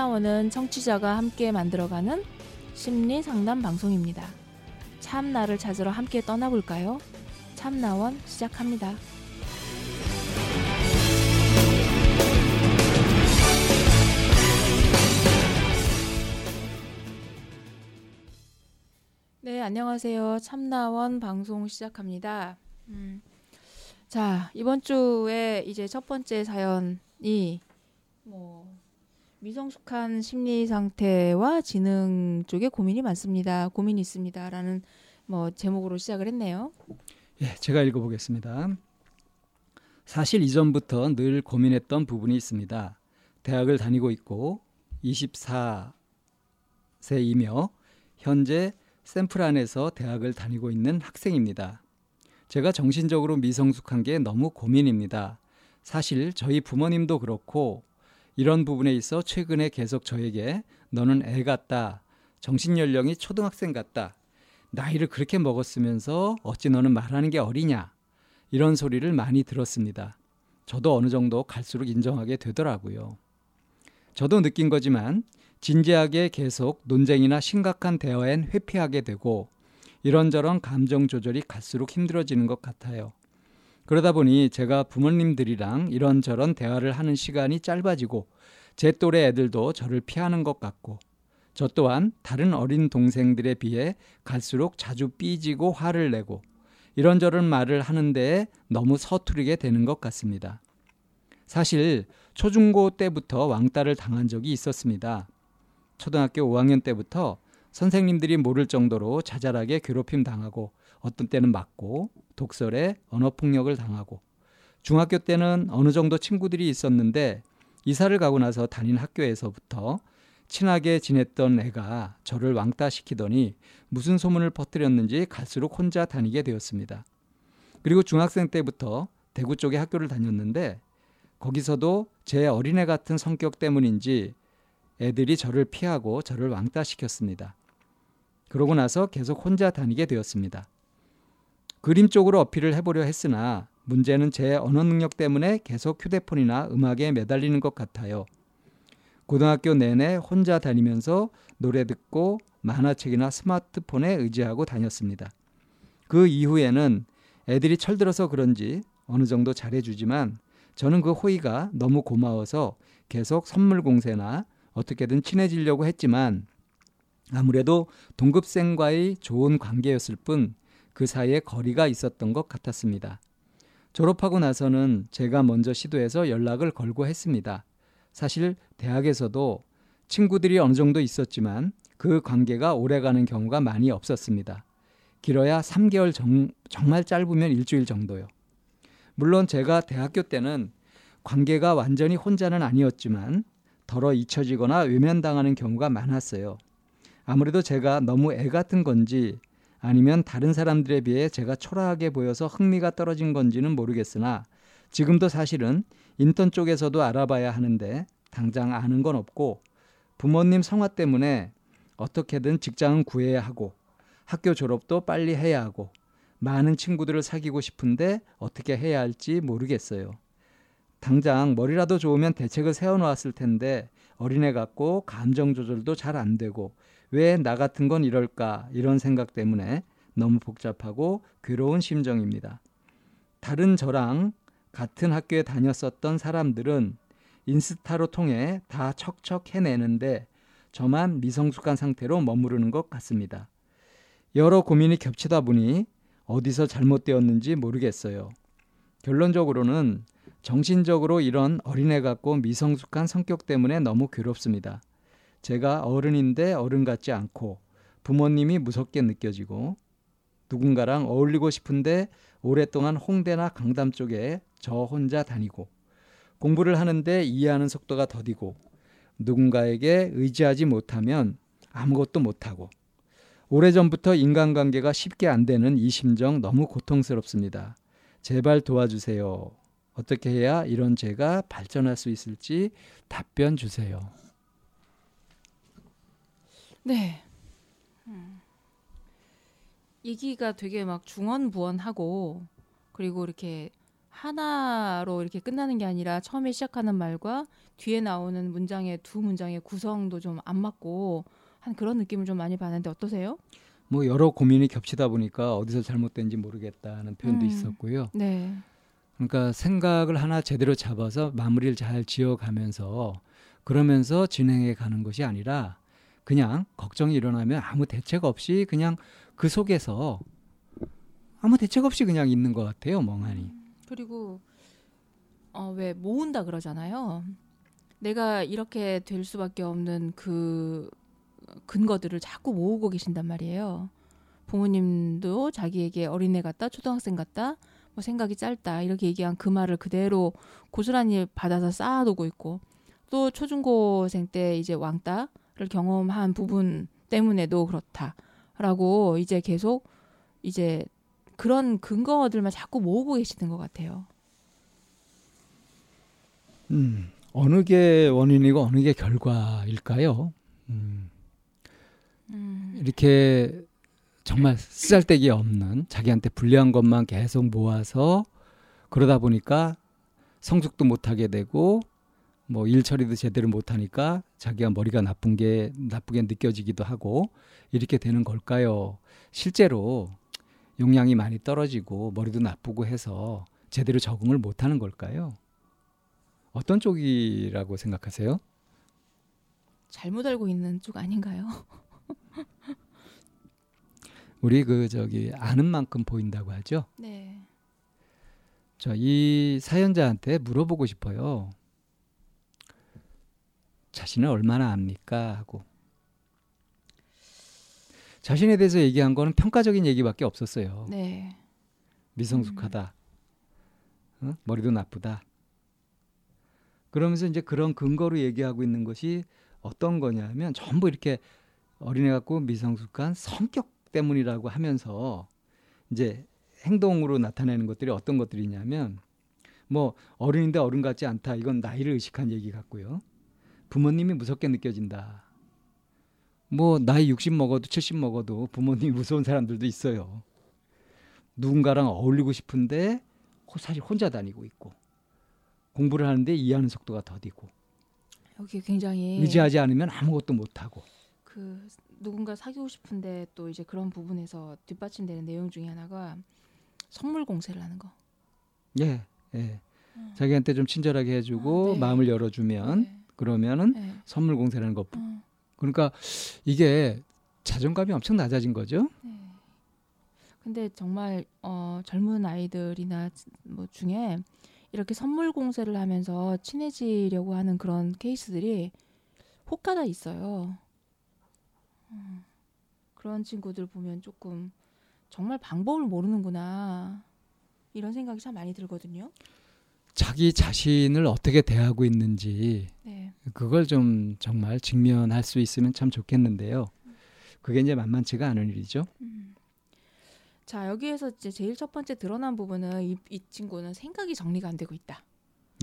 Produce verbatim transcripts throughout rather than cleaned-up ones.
참나원은 청취자가 함께 만들어가는 심리 상담 방송입니다. 참나를 찾으러 함께 떠나볼까요? 참나원 시작합니다. 네, 안녕하세요. 참나원 방송 시작합니다. 음. 자, 이번 주에 이제 첫 번째 사연이 뭐 미성숙한 심리 상태와 지능 쪽에 고민이 많습니다. 고민이 있습니다라는 뭐 제목으로 시작을 했네요. 예, 제가 읽어보겠습니다. 사실 이전부터 늘 고민했던 부분이 있습니다. 대학을 다니고 있고 스물네 살이며 현재 샘플 안에서 대학을 다니고 있는 학생입니다. 제가 정신적으로 미성숙한 게 너무 고민입니다. 사실 저희 부모님도 그렇고 이런 부분에 있어 최근에 계속 저에게 너는 애 같다, 정신연령이 초등학생 같다, 나이를 그렇게 먹었으면서 어찌 너는 말하는 게 어리냐, 이런 소리를 많이 들었습니다. 저도 어느 정도 갈수록 인정하게 되더라고요. 저도 느낀 거지만 진지하게 계속 논쟁이나 심각한 대화엔 회피하게 되고 이런저런 감정 조절이 갈수록 힘들어지는 것 같아요. 그러다 보니 제가 부모님들이랑 이런저런 대화를 하는 시간이 짧아지고 제 또래 애들도 저를 피하는 것 같고 저 또한 다른 어린 동생들에 비해 갈수록 자주 삐지고 화를 내고 이런저런 말을 하는 데에 너무 서투르게 되는 것 같습니다. 사실 초중고 때부터 왕따를 당한 적이 있었습니다. 초등학교 오 학년 때부터 선생님들이 모를 정도로 자잘하게 괴롭힘 당하고 어떤 때는 맞고 독설에 언어폭력을 당하고 중학교 때는 어느 정도 친구들이 있었는데 이사를 가고 나서 다닌 학교에서부터 친하게 지냈던 애가 저를 왕따시키더니 무슨 소문을 퍼뜨렸는지 갈수록 혼자 다니게 되었습니다. 그리고 중학생 때부터 대구 쪽에 학교를 다녔는데 거기서도 제 어린애 같은 성격 때문인지 애들이 저를 피하고 저를 왕따시켰습니다. 그러고 나서 계속 혼자 다니게 되었습니다. 그림 쪽으로 어필을 해보려 했으나 문제는 제 언어 능력 때문에 계속 휴대폰이나 음악에 매달리는 것 같아요. 고등학교 내내 혼자 다니면서 노래 듣고 만화책이나 스마트폰에 의지하고 다녔습니다. 그 이후에는 애들이 철들어서 그런지 어느 정도 잘해주지만 저는 그 호의가 너무 고마워서 계속 선물 공세나 어떻게든 친해지려고 했지만 아무래도 동급생과의 좋은 관계였을 뿐 그 사이에 거리가 있었던 것 같았습니다. 졸업하고 나서는 제가 먼저 시도해서 연락을 걸고 했습니다. 사실 대학에서도 친구들이 어느 정도 있었지만 그 관계가 오래가는 경우가 많이 없었습니다. 길어야 삼 개월 정, 정말 짧으면 일주일 정도요. 물론 제가 대학교 때는 관계가 완전히 혼자는 아니었지만 덜어 잊혀지거나 외면당하는 경우가 많았어요. 아무래도 제가 너무 애 같은 건지 아니면 다른 사람들에 비해 제가 초라하게 보여서 흥미가 떨어진 건지는 모르겠으나 지금도 사실은 인턴 쪽에서도 알아봐야 하는데 당장 아는 건 없고 부모님 성화 때문에 어떻게든 직장은 구해야 하고 학교 졸업도 빨리 해야 하고 많은 친구들을 사귀고 싶은데 어떻게 해야 할지 모르겠어요. 당장 머리라도 좋으면 대책을 세워놓았을 텐데 어린애 같고 감정 조절도 잘 안 되고 왜 나 같은 건 이럴까, 이런 생각 때문에 너무 복잡하고 괴로운 심정입니다. 다른 저랑 같은 학교에 다녔었던 사람들은 인스타로 통해 다 척척 해내는데 저만 미성숙한 상태로 머무르는 것 같습니다. 여러 고민이 겹치다 보니 어디서 잘못되었는지 모르겠어요. 결론적으로는 정신적으로 이런 어린애 같고 미성숙한 성격 때문에 너무 괴롭습니다. 제가 어른인데 어른 같지 않고 부모님이 무섭게 느껴지고 누군가랑 어울리고 싶은데 오랫동안 홍대나 강남 쪽에 저 혼자 다니고 공부를 하는데 이해하는 속도가 더디고 누군가에게 의지하지 못하면 아무것도 못하고 오래전부터 인간관계가 쉽게 안 되는 이 심정 너무 고통스럽습니다. 제발 도와주세요. 어떻게 해야 이런 제가 발전할 수 있을지 답변 주세요. 네. 음. 얘기가 되게 막 중언부언하고 그리고 이렇게 하나로 이렇게 끝나는 게 아니라 처음에 시작하는 말과 뒤에 나오는 문장의 두 문장의 구성도 좀 안 맞고 한 그런 느낌을 좀 많이 받는데 어떠세요? 뭐 여러 고민이 겹치다 보니까 어디서 잘못된지 모르겠다는 표현도 음. 있었고요. 네. 그러니까 생각을 하나 제대로 잡아서 마무리를 잘 지어가면서 그러면서 진행해 가는 것이 아니라 그냥 걱정이 일어나면 아무 대책 없이 그냥 그 속에서 아무 대책 없이 그냥 있는 것 같아요. 멍하니. 음, 그리고 어, 왜 모은다 그러잖아요. 내가 이렇게 될 수밖에 없는 그 근거들을 자꾸 모으고 계신단 말이에요. 부모님도 자기에게 어린애 같다, 초등학생 같다, 뭐 생각이 짧다 이렇게 얘기한 그 말을 그대로 고스란히 받아서 쌓아두고 있고, 또 초중고생 때 이제 왕따를 경험한 부분 때문에도 그렇다라고 이제 계속 이제 그런 근거들만 자꾸 모으고 계시는 것 같아요. 음, 어느 게 원인이고 어느 게 결과일까요? 음. 음. 이렇게 정말 쓰잘데기 없는 자기한테 불리한 것만 계속 모아서 그러다 보니까 성숙도 못하게 되고 뭐 일 처리도 제대로 못하니까 자기가 머리가 나쁜 게 나쁘게 느껴지기도 하고 이렇게 되는 걸까요? 실제로 용량이 많이 떨어지고 머리도 나쁘고 해서 제대로 적응을 못하는 걸까요? 어떤 쪽이라고 생각하세요? 잘못 알고 있는 쪽 아닌가요? 우리 그 저기 아는 만큼 보인다고 하죠. 네. 자, 이 사연자한테 물어보고 싶어요. 자신을 얼마나 압니까? 하고. 자신에 대해서 얘기한 거는 평가적인 얘기밖에 없었어요. 네. 미성숙하다. 음. 어? 머리도 나쁘다. 그러면서 이제 그런 근거로 얘기하고 있는 것이 어떤 거냐면 전부 이렇게 어린애 같고 미성숙한 성격 때문이라고 하면서 이제 행동으로 나타내는 것들이 어떤 것들이냐면 뭐 어른인데 어른 같지 않다. 이건 나이를 의식한 얘기 같고요. 부모님이 무섭게 느껴진다. 뭐 나이 육십 먹어도 칠십 먹어도 부모님이 무서운 사람들도 있어요. 누군가랑 어울리고 싶은데 사실 혼자 다니고 있고 공부를 하는데 이해하는 속도가 더디고 여기 굉장히 의지하지 않으면 아무것도 못하고 그 누군가 사귀고 싶은데 또 이제 그런 부분에서 뒷받침되는 내용 중에 하나가 선물 공세를 하는 거. 예, 예. 어. 자기한테 좀 친절하게 해주고 아, 네. 마음을 열어주면 네. 그러면은 네. 선물 공세라는 것. 어. 그러니까 이게 자존감이 엄청 낮아진 거죠. 네. 근데 정말 어, 젊은 아이들이나 뭐 중에 이렇게 선물 공세를 하면서 친해지려고 하는 그런 케이스들이 혹가다 있어요. 음, 그런 친구들 보면 조금 정말 방법을 모르는구나 이런 생각이 참 많이 들거든요. 자기 자신을 어떻게 대하고 있는지 네. 그걸 좀 정말 직면할 수 있으면 참 좋겠는데요. 음. 그게 이제 만만치가 않은 일이죠. 음. 자, 여기에서 이제 제일 첫 번째 드러난 부분은 이, 이 친구는 생각이 정리가 안 되고 있다.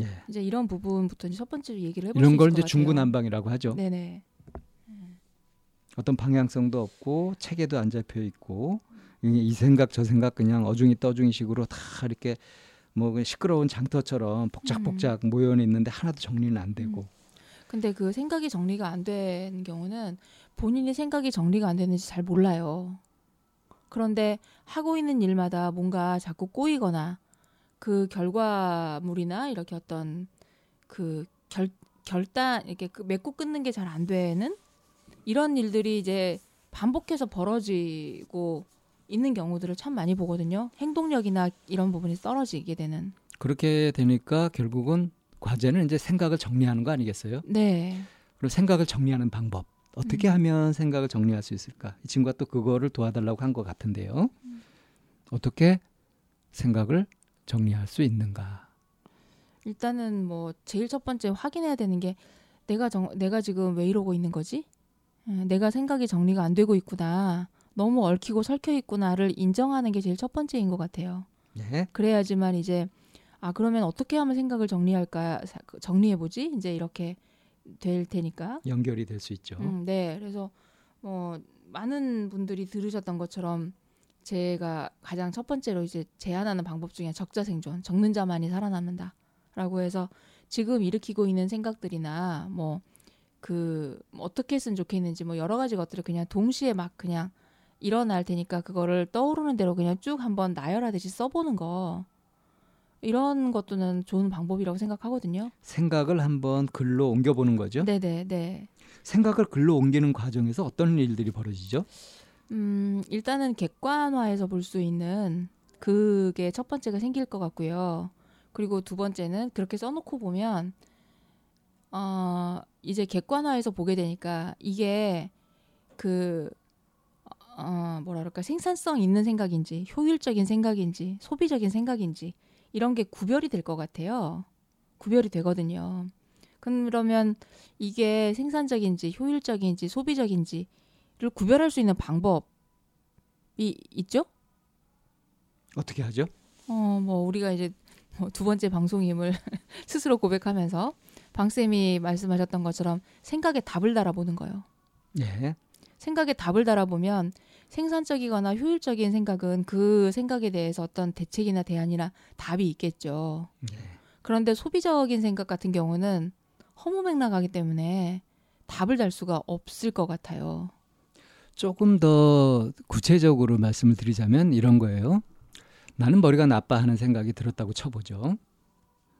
예. 이제 이런 부분부터 이제 첫 번째 얘기를 해볼 수 있을 것 같아요. 이런 걸 이제 중구난방이라고 하죠. 네네. 음. 어떤 방향성도 없고 체계도 안 잡혀 있고 음. 이 생각 저 생각 그냥 어중이 떠중이식으로 다 이렇게 뭐 시끄러운 장터처럼 복작복작 음. 모여 있는데 하나도 정리는 안 되고. 음. 근데 그 생각이 정리가 안 되는 경우는 본인이 생각이 정리가 안 되는지 잘 몰라요. 그런데 하고 있는 일마다 뭔가 자꾸 꼬이거나 그 결과물이나 이렇게 어떤 그 결, 결단 이렇게 맺고 끊는 게 잘 안 되는 이런 일들이 이제 반복해서 벌어지고 있는 경우들을 참 많이 보거든요. 행동력이나 이런 부분이 떨어지게 되는. 그렇게 되니까 결국은 과제는 이제 생각을 정리하는 거 아니겠어요? 네. 그리고 생각을 정리하는 방법. 어떻게 하면 생각을 정리할 수 있을까? 이 친구가 또 그거를 도와달라고 한 것 같은데요. 음. 어떻게 생각을 정리할 수 있는가? 일단은 뭐 제일 첫 번째 확인해야 되는 게 내가 정, 내가 지금 왜 이러고 있는 거지? 내가 생각이 정리가 안 되고 있구나. 너무 얽히고 설켜 있구나를 인정하는 게 제일 첫 번째인 것 같아요. 네. 그래야지만 이제 아 그러면 어떻게 하면 생각을 정리할까? 정리해보지? 이제 이렇게 될 테니까 연결이 될 수 있죠. 음, 네, 그래서 뭐 많은 분들이 들으셨던 것처럼 제가 가장 첫 번째로 이제 제안하는 방법 중에 적자생존, 적는 자만이 살아남는다라고 해서 지금 일으키고 있는 생각들이나 뭐 그 어떻게 했으면 좋겠는지 뭐 여러 가지 것들을 그냥 동시에 막 그냥 일어날 테니까 그거를 떠오르는 대로 그냥 쭉 한번 나열하듯이 써보는 거, 이런 것도는 좋은 방법이라고 생각하거든요. 생각을 한번 글로 옮겨보는 거죠? 네네, 네. 생각을 글로 옮기는 과정에서 어떤 일들이 벌어지죠? 음, 일단은 객관화해서 볼 수 있는 그게 첫 번째가 생길 것 같고요. 그리고 두 번째는 그렇게 써놓고 보면 어, 이제 객관화해서 보게 되니까 이게 그 어, 뭐라 그럴까, 생산성 있는 생각인지 효율적인 생각인지 소비적인 생각인지 이런 게 구별이 될 것 같아요. 구별이 되거든요. 그러면 이게 생산적인지 효율적인지 소비적인지를 구별할 수 있는 방법이 있죠? 어떻게 하죠? 어, 뭐 우리가 이제 두 번째 방송임을 스스로 고백하면서 방쌤이 말씀하셨던 것처럼 생각에 답을 달아보는 거예요. 네. 생각에 답을 달아보면 생산적이거나 효율적인 생각은 그 생각에 대해서 어떤 대책이나 대안이나 답이 있겠죠. 네. 그런데 소비적인 생각 같은 경우는 허무맹랑하기 때문에 답을 달 수가 없을 것 같아요. 조금 더 구체적으로 말씀을 드리자면 이런 거예요. 나는 머리가 나빠 하는 생각이 들었다고 쳐보죠.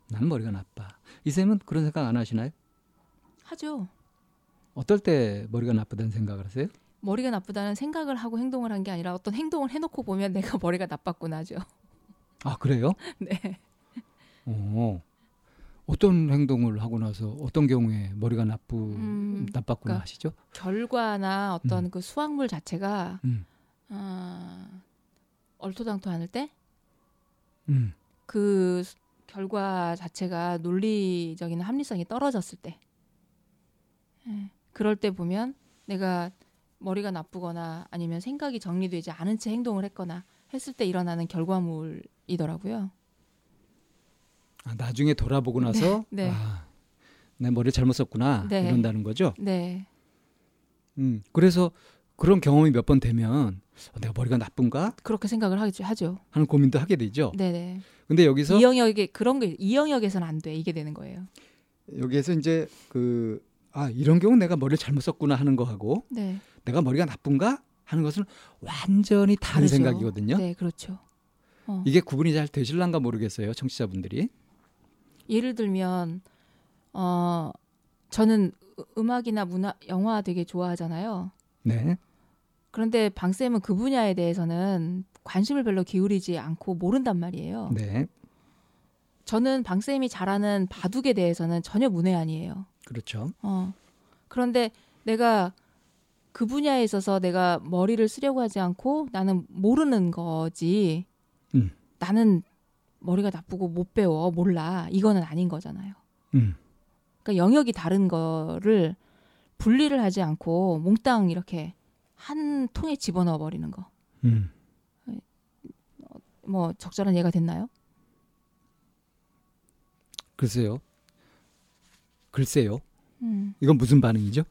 나는 머리가 나빠. 이 쌤은 그런 생각 안 하시나요? 하죠. 어떨 때 머리가 나쁘다는 생각을 하세요? 머리가 나쁘다는 생각을 하고 행동을 한 게 아니라 어떤 행동을 해놓고 보면 내가 머리가 나빴구나 하죠. 아, 그래요? 네. 오, 어떤 행동을 하고 나서 어떤 경우에 머리가 나쁘, 음, 나빴구나 그러니까 하시죠? 결과나 어떤 음. 그 수확물 자체가 음. 어, 얼토당토 않을 때? 음. 그 결과 자체가 논리적인 합리성이 떨어졌을 때. 네. 그럴 때 보면 내가 머리가 나쁘거나 아니면 생각이 정리되지 않은 채 행동을 했거나 했을 때 일어나는 결과물이더라고요. 아, 나중에 돌아보고 나서 네, 네. 아, 내 머리 잘못 썼구나 네. 이런다는 거죠? 네. 음, 그래서 그런 경험이 몇 번 되면 어, 내가 머리가 나쁜가? 그렇게 생각을 하겠죠, 하죠. 하는 고민도 하게 되죠? 네네. 근데 여기서 이 영역에 그런 게 이 영역에서는 안 돼. 이게 되는 거예요. 여기에서 이제 그 아, 이런 경우 내가 머리를 잘못 썼구나 하는 거하고 네. 내가 머리가 나쁜가 하는 것은 완전히 다른 그렇죠. 생각이거든요. 네, 그렇죠. 어. 이게 구분이 잘 되실란가 모르겠어요, 청취자분들이. 예를 들면 어, 저는 음악이나 문화, 영화 되게 좋아하잖아요. 네. 그런데 방쌤은 그 분야에 대해서는 관심을 별로 기울이지 않고 모른단 말이에요. 네. 저는 방쌤이 잘하는 바둑에 대해서는 전혀 문외한이에요. 그렇죠. 어. 그런데 내가 그 분야에 있어서 내가 머리를 쓰려고 하지 않고 나는 모르는 거지. 음. 나는 머리가 나쁘고 못 배워, 몰라. 이거는 아닌 거잖아요. 음. 그러니까 영역이 다른 거를 분리를 하지 않고 몽땅 이렇게 한 통에 집어넣어 버리는 거. 음. 뭐 적절한 예가 됐나요? 글쎄요. 글쎄요. 음. 이건 무슨 반응이죠?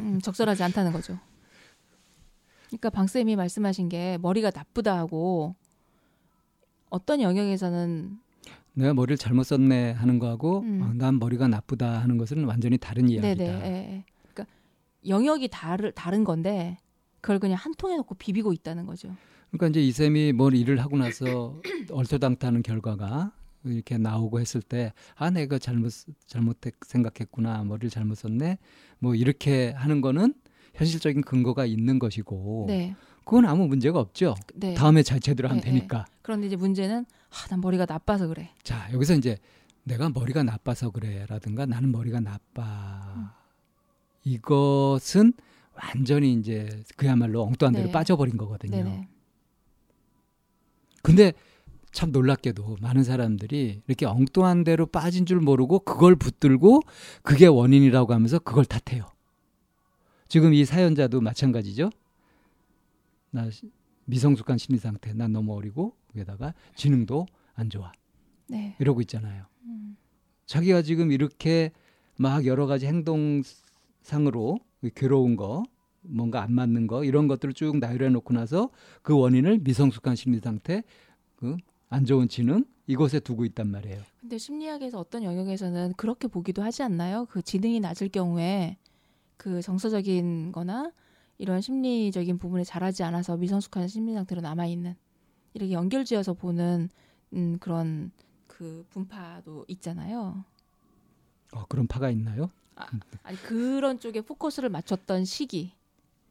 음, 적절하지 않다는 거죠. 그러니까 방쌤이 말씀하신 게 머리가 나쁘다 하고 어떤 영역에서는 내가 머리를 잘못 썼네 하는 거하고 음. 어, 난 머리가 나쁘다 하는 것은 완전히 다른 이야기다. 네네. 그러니까 영역이 다르, 다른 건데 그걸 그냥 한 통에 넣고 비비고 있다는 거죠. 그러니까 이제 이 쌤이 뭘 일을 하고 나서 얼토당토하는 결과가 이렇게 나오고 했을 때 아, 내가 잘못 잘못 생각했구나, 머리를 잘못 썼네, 뭐 이렇게 하는 거는 현실적인 근거가 있는 것이고 네. 그건 아무 문제가 없죠. 네. 다음에 잘 제대로 하면 네, 되니까. 네. 그런데 이제 문제는 아, 난 머리가 나빠서 그래. 자, 여기서 이제 내가 머리가 나빠서 그래라든가 나는 머리가 나빠 음. 이것은 완전히 이제 그야말로 엉뚱한 네. 데로 빠져버린 거거든요. 네네. 근데 참 놀랍게도 많은 사람들이 이렇게 엉뚱한 데로 빠진 줄 모르고 그걸 붙들고 그게 원인이라고 하면서 그걸 탓해요. 지금 이 사연자도 마찬가지죠. 나 미성숙한 심리 상태, 난 너무 어리고 거기다가 지능도 안 좋아. 네. 이러고 있잖아요. 음. 자기가 지금 이렇게 막 여러 가지 행동상으로 괴로운 거, 뭔가 안 맞는 거 이런 것들을 쭉 나열해 놓고 나서 그 원인을 미성숙한 심리 상태, 그 안 좋은 지능 이곳에 두고 있단 말이에요. 근데 심리학에서 어떤 영역에서는 그렇게 보기도 하지 않나요? 그 지능이 낮을 경우에 그 정서적인 거나 이런 심리적인 부분에 자라지 않아서 미성숙한 심리 상태로 남아 있는, 이렇게 연결지어서 보는 음, 그런 그 분파도 있잖아요. 어, 그런 파가 있나요? 아, 아니 그런 쪽에 포커스를 맞췄던 시기.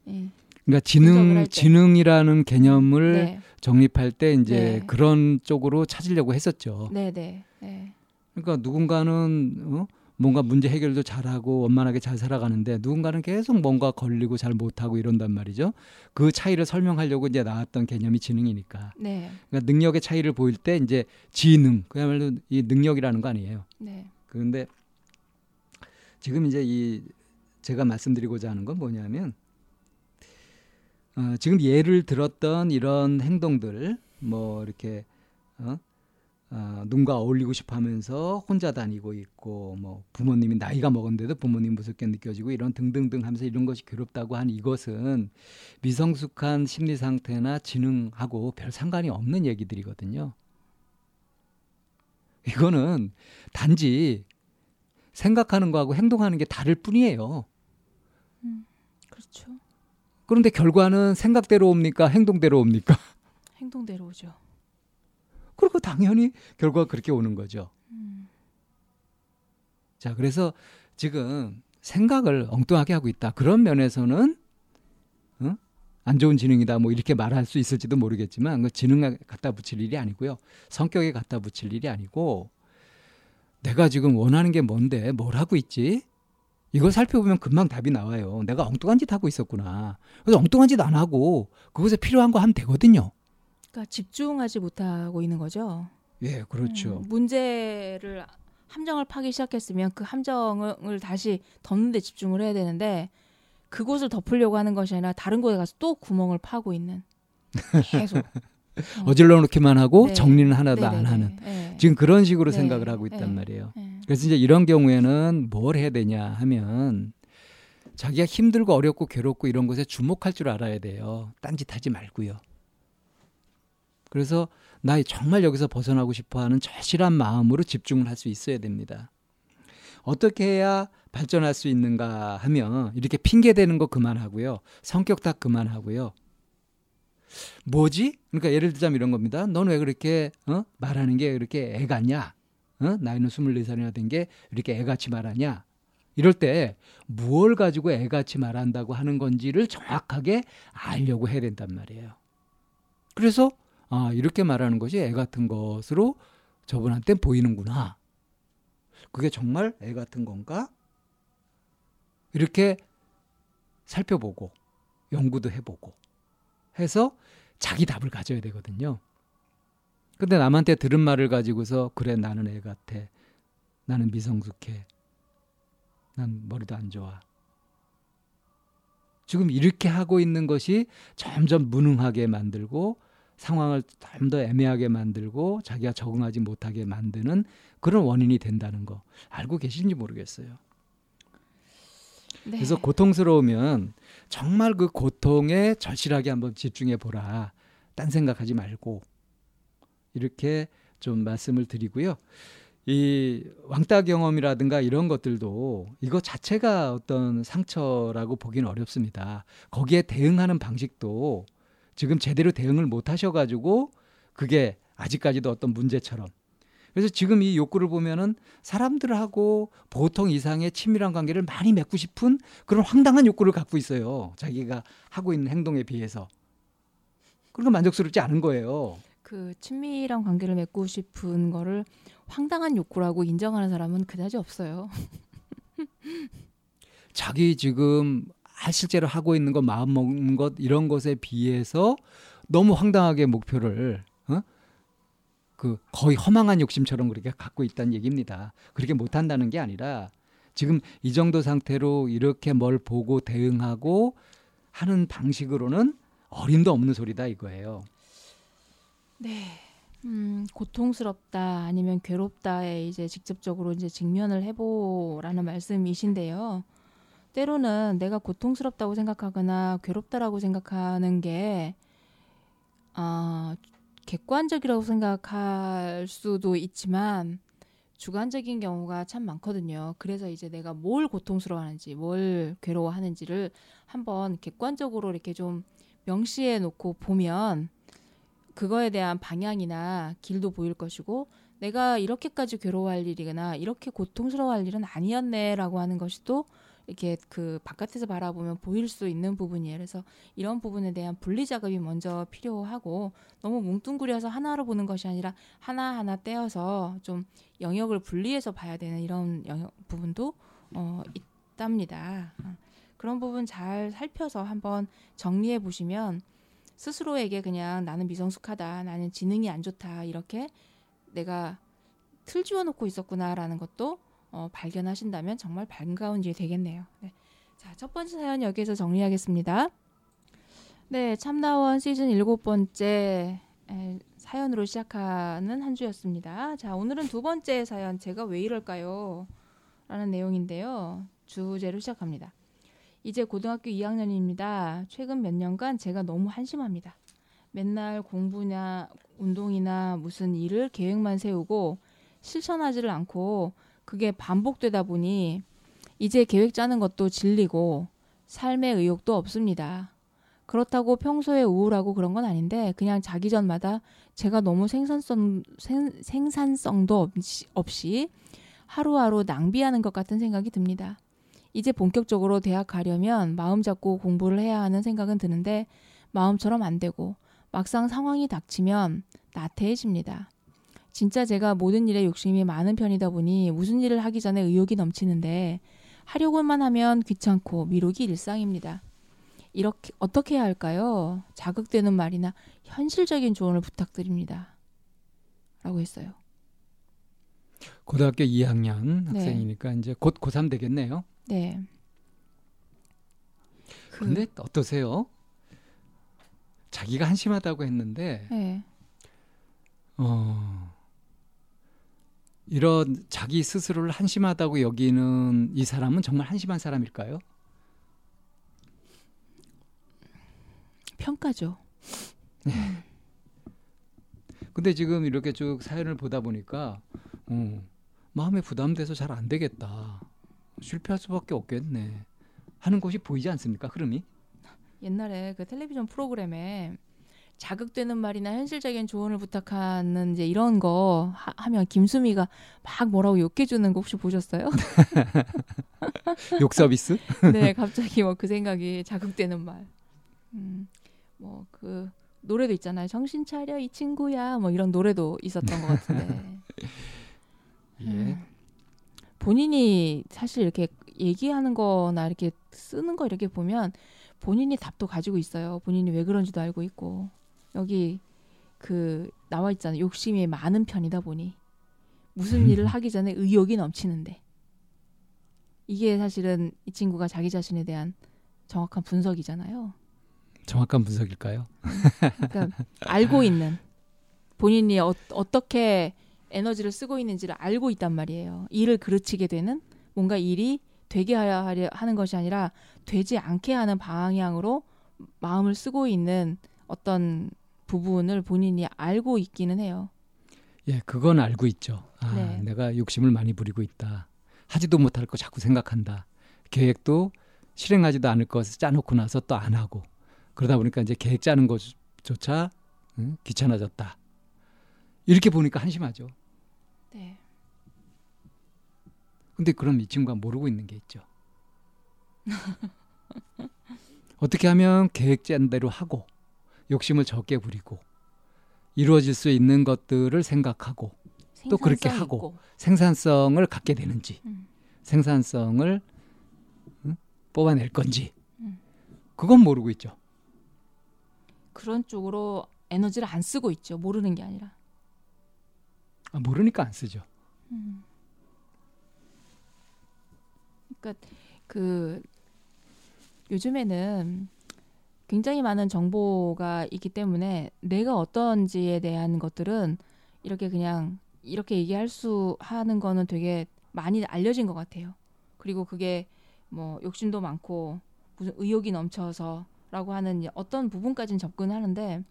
예. 그러니까 지능 지능이라는 개념을 네. 정립할 때 이제 네. 그런 쪽으로 찾으려고 했었죠. 네, 네. 네. 그러니까 누군가는 어? 뭔가 문제 해결도 잘하고 원만하게 잘 살아가는데 누군가는 계속 뭔가 걸리고 잘 못하고 이런단 말이죠. 그 차이를 설명하려고 이제 나왔던 개념이 지능이니까. 네. 그러니까 능력의 차이를 보일 때 이제 지능, 그야말로 이 능력이라는 거 아니에요. 네. 그런데 지금 이제 이 제가 말씀드리고자 하는 건 뭐냐면 어, 지금 예를 들었던 이런 행동들, 뭐 이렇게 어? 어, 누군가 어울리고 싶어하면서 혼자 다니고 있고, 뭐 부모님이 나이가 먹었는데도 부모님 무섭게 느껴지고 이런 등등등 하면서 이런 것이 괴롭다고 한 이것은 미성숙한 심리 상태나 지능하고 별 상관이 없는 얘기들이거든요. 이거는 단지 생각하는 거하고 행동하는 게 다를 뿐이에요. 음, 그렇죠. 그런데 결과는 생각대로 옵니까? 행동대로 옵니까? 행동대로 오죠. 그리고 당연히 결과가 그렇게 오는 거죠. 음. 자, 그래서 지금 생각을 엉뚱하게 하고 있다. 그런 면에서는 어? 안 좋은 지능이다. 뭐 이렇게 말할 수 있을지도 모르겠지만 그 지능에 갖다 붙일 일이 아니고요. 성격에 갖다 붙일 일이 아니고 내가 지금 원하는 게 뭔데? 뭘 하고 있지? 이걸 살펴보면 금방 답이 나와요. 내가 엉뚱한 짓 하고 있었구나. 그래서 엉뚱한 짓 안 하고 그것에 필요한 거 하면 되거든요. 그러니까 집중하지 못하고 있는 거죠. 예, 그렇죠. 음, 문제를 함정을 파기 시작했으면 그 함정을 다시 덮는 데 집중을 해야 되는데 그곳을 덮으려고 하는 것이 아니라 다른 곳에 가서 또 구멍을 파고 있는, 계속 어. 어질러 놓기만 하고 네. 정리는 하나도 네네네. 안 하는 네. 지금 그런 식으로 네. 생각을 하고 있단 네. 말이에요. 네. 그래서 이제 이런 경우에는 뭘 해야 되냐 하면 자기가 힘들고 어렵고 괴롭고 이런 것에 주목할 줄 알아야 돼요. 딴짓하지 말고요. 그래서 나 정말 여기서 벗어나고 싶어하는 절실한 마음으로 집중을 할 수 있어야 됩니다. 어떻게 해야 발전할 수 있는가 하면 이렇게 핑계대는 거 그만하고요. 성격 다 그만하고요. 뭐지? 그러니까 예를 들자면 이런 겁니다. 넌 왜 그렇게 어? 말하는 게 그렇게 애 같냐? 어? 나이는 스물네 살이나 된 게 이렇게 애같이 말하냐? 이럴 때 무엇을 가지고 애같이 말한다고 하는 건지를 정확하게 알려고 해야 된단 말이에요. 그래서 아, 이렇게 말하는 것이 애 같은 것으로 저분한테 보이는구나. 그게 정말 애 같은 건가? 이렇게 살펴보고 연구도 해보고 해서 자기 답을 가져야 되거든요. 근데 남한테 들은 말을 가지고서 그래 나는 애 같아, 나는 미성숙해, 난 머리도 안 좋아, 지금 이렇게 하고 있는 것이 점점 무능하게 만들고 상황을 좀 더 애매하게 만들고 자기가 적응하지 못하게 만드는 그런 원인이 된다는 거 알고 계신지 모르겠어요. 네. 그래서 고통스러우면 정말 그 고통에 절실하게 한번 집중해 보라. 딴 생각하지 말고, 이렇게 좀 말씀을 드리고요. 이 왕따 경험이라든가 이런 것들도 이거 자체가 어떤 상처라고 보기는 어렵습니다. 거기에 대응하는 방식도 지금 제대로 대응을 못 하셔가지고 그게 아직까지도 어떤 문제처럼. 그래서 지금 이 욕구를 보면은 사람들하고 보통 이상의 친밀한 관계를 많이 맺고 싶은 그런 황당한 욕구를 갖고 있어요. 자기가 하고 있는 행동에 비해서. 그러니까 만족스럽지 않은 거예요. 그 친밀한 관계를 맺고 싶은 거를 황당한 욕구라고 인정하는 사람은 그다지 없어요. 자기 지금 실제로 하고 있는 것, 마음 먹는 것 이런 것에 비해서 너무 황당하게 목표를 어? 그 거의 허망한 욕심처럼 그렇게 갖고 있다는 얘기입니다. 그렇게 못한다는 게 아니라 지금 이 정도 상태로 이렇게 뭘 보고 대응하고 하는 방식으로는 어림도 없는 소리다 이거예요. 네, 음, 고통스럽다 아니면 괴롭다에 이제 직접적으로 이제 직면을 해보라는 말씀이신데요. 때로는 내가 고통스럽다고 생각하거나 괴롭다라고 생각하는 게 어, 객관적이라고 생각할 수도 있지만 주관적인 경우가 참 많거든요. 그래서 이제 내가 뭘 고통스러워하는지, 뭘 괴로워하는지를 한번 객관적으로 이렇게 좀 명시해 놓고 보면 그거에 대한 방향이나 길도 보일 것이고, 내가 이렇게까지 괴로워할 일이거나 이렇게 고통스러워할 일은 아니었네라고 하는 것이 또 이렇게 그 바깥에서 바라보면 보일 수 있는 부분이에요. 그래서 이런 부분에 대한 분리 작업이 먼저 필요하고, 너무 뭉뚱그려서 하나로 보는 것이 아니라 하나하나 떼어서 좀 영역을 분리해서 봐야 되는 이런 영역, 부분도 어, 있답니다. 그런 부분 잘 살펴서 한번 정리해 보시면 스스로에게 그냥 나는 미성숙하다, 나는 지능이 안 좋다, 이렇게 내가 틀 지워놓고 있었구나라는 것도 어, 발견하신다면 정말 반가운 일이 되겠네요. 네. 자, 첫 번째 사연 여기에서 정리하겠습니다. 네, 참나원 시즌 일곱 번째 에, 사연으로 시작하는 한 주였습니다. 자, 오늘은 두 번째 사연, 제가 왜 이럴까요? 라는 내용인데요. 주제로 시작합니다. 이제 고등학교 이 학년입니다. 최근 몇 년간 제가 너무 한심합니다. 맨날 공부나 운동이나 무슨 일을 계획만 세우고 실천하지를 않고, 그게 반복되다 보니 이제 계획 짜는 것도 질리고 삶의 의욕도 없습니다. 그렇다고 평소에 우울하고 그런 건 아닌데 그냥 자기 전마다 제가 너무 생산성, 생, 생산성도 없이, 없이 하루하루 낭비하는 것 같은 생각이 듭니다. 이제 본격적으로 대학 가려면 마음 잡고 공부를 해야 하는 생각은 드는데 마음처럼 안 되고 막상 상황이 닥치면 나태해집니다. 진짜 제가 모든 일에 욕심이 많은 편이다 보니 무슨 일을 하기 전에 의욕이 넘치는데 하려고만 하면 귀찮고 미루기 일상입니다. 이렇게 어떻게 해야 할까요? 자극되는 말이나 현실적인 조언을 부탁드립니다. 라고 했어요. 고등학교 이 학년 학생이니까 네. 이제 곧 고삼 되겠네요. 네. 근데 그... 어떠세요? 자기가 한심하다고 했는데 네. 어... 이런 자기 스스로를 한심하다고 여기는 이 사람은 정말 한심한 사람일까요? 평가죠. 네. 근데 지금 이렇게 쭉 사연을 보다 보니까 어, 마음에 부담돼서 잘 안 되겠다, 실패할 수밖에 없겠네 하는 것이 보이지 않습니까? 흐름이. 옛날에 그 텔레비전 프로그램에 자극되는 말이나 현실적인 조언을 부탁하는 이제 이런 거 하, 하면 김수미가 막 뭐라고 욕해주는 거 혹시 보셨어요? 욕 서비스? 네, 갑자기 뭐 그 생각이 자극되는 말. 음, 뭐 그 노래도 있잖아요. 정신 차려 이 친구야. 뭐 이런 노래도 있었던 것 같은데. 예. 음, 본인이 사실 이렇게 얘기하는 거나 이렇게 쓰는 거 이렇게 보면 본인이 답도 가지고 있어요. 본인이 왜 그런지도 알고 있고. 여기 그 나와 있잖아요. 욕심이 많은 편이다 보니 무슨 일을 하기 전에 의욕이 넘치는데. 이게 사실은 이 친구가 자기 자신에 대한 정확한 분석이잖아요. 정확한 분석일까요? 그러니까 알고 있는, 본인이 어, 어떻게 에너지를 쓰고 있는지를 알고 있단 말이에요. 일을 그르치게 되는, 뭔가 일이 되게 하려 하는 것이 아니라 되지 않게 하는 방향으로 마음을 쓰고 있는 어떤 부분을 본인이 알고 있기는 해요. 예, 그건 알고 있죠. 아, 네. 내가 욕심을 많이 부리고 있다. 하지도 못할 거 자꾸 생각한다. 계획도 실행하지도 않을 것을 짜놓고 나서 또 안 하고. 그러다 보니까 이제 계획 짜는 것조차 응? 귀찮아졌다. 이렇게 보니까 한심하죠. 네. 근데 그럼 이 친구가 모르고 있는 게 있죠. 어떻게 하면 계획 짠 대로 하고 욕심을 적게 부리고 이루어질 수 있는 것들을 생각하고 또 그렇게 있고. 하고 생산성을 갖게 되는지 음. 생산성을 응? 뽑아낼 건지 음. 그건 모르고 있죠. 그런 쪽으로 에너지를 안 쓰고 있죠. 모르는 게 아니라. 아, 모르니까 안 쓰죠. 음. 그러니까 그 요즘에는 굉장히 많은 정보가 있기 때문에 내가 어떤지에 대한 것들은 이렇게 그냥 이렇게 얘기할 수 하는 거는 되게 많이 알려진 것 같아요. 그리고 그게 뭐 욕심도 많고 무슨 의욕이 넘쳐서라고 하는 어떤 부분까지는 접근하는데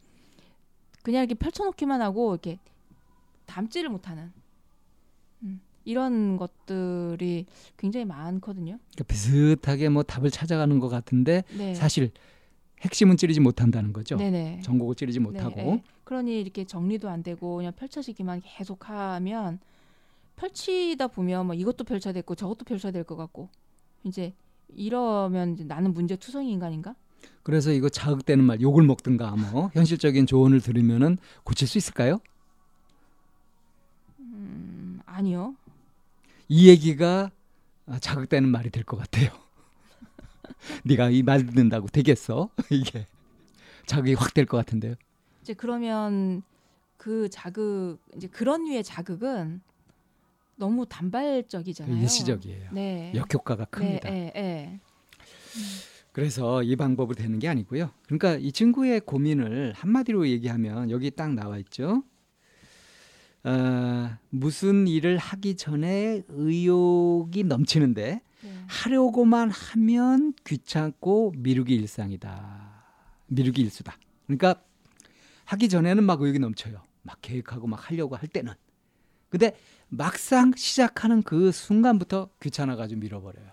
그냥 이렇게 펼쳐놓기만 하고 이렇게 담지를 못하는 음, 이런 것들이 굉장히 많거든요. 그러니까 비슷하게 뭐 답을 찾아가는 것 같은데 네. 사실 핵심은 찌르지 못한다는 거죠. 네네. 전곡을 찌르지 못하고. 네네. 그러니 이렇게 정리도 안 되고 그냥 펼쳐지기만 계속하면 펼치다 보면 뭐 이것도 펼쳐야 됐고 저것도 펼쳐야 될 것 같고 이제 이러면 이제 나는 문제투성이 인간인가? 그래서 이거 자극되는 말 욕을 먹든가 뭐 현실적인 조언을 들으면은 고칠 수 있을까요? 음, 아니요. 이 얘기가 자극되는 말이 될 것 같아요. 네가 이 말 듣는다고 되겠어? 이게 자극이 확 될 것 같은데요. 이제 그러면 그 자극 이제 그런 류의 자극은 너무 단발적이잖아요. 일시적이에요. 네. 역효과가 큽니다. 네, 네, 네. 그래서 이 방법으로 되는 게 아니고요. 그러니까 이 친구의 고민을 한마디로 얘기하면 여기 딱 나와 있죠. 어, 무슨 일을 하기 전에 의욕이 넘치는데 네. 하려고만 하면 귀찮고 미루기 일상이다. 미루기 일수다. 그러니까 하기 전에는 막 의욕이 넘쳐요. 막 계획하고 막 하려고 할 때는. 근데 막상 시작하는 그 순간부터 귀찮아가지고 밀어버려요.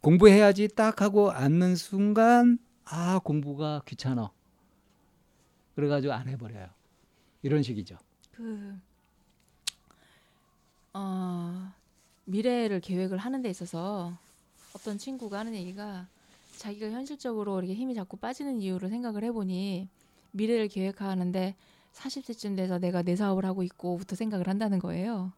공부해야지 딱 하고 앉는 순간 아 공부가 귀찮아. 그래가지고 안 해버려요. 이런 식이죠. 그 어, 미래를 계획을 하는 데 있어서 어떤 친구가 하는 얘기가 자기가 현실적으로 이렇게 힘이 자꾸 빠지는 이유를 생각을 해보니 미래를 계획하는데 사십 세쯤 돼서 내가 내 사업을 하고 있고부터 생각을 한다는 거예요.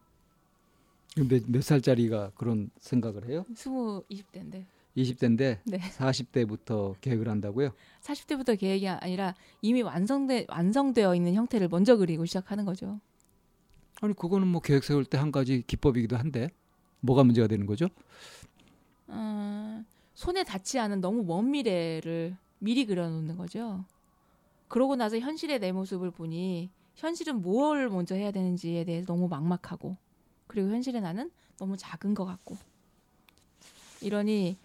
근데 몇 살짜리가 그런 생각을 해요? 스무, 이십 대인데. 이십 대인데 네. 사십 대부터 계획을 한다고요? 사십 대부터 계획이 아니라 이미 완성돼, 완성되어 있는 형태를 먼저 그리고 시작하는 거죠. 아니 그거는 뭐 계획 세울 때 한 가지 기법이기도 한데 뭐가 문제가 되는 거죠? 음, 손에 닿지 않은 너무 먼 미래를 미리 그려놓는 거죠. 그러고 나서 현실의 내 모습을 보니 현실은 뭘 먼저 해야 되는지에 대해서 너무 막막하고 그리고 현실의 나는 너무 작은 것 같고 이러니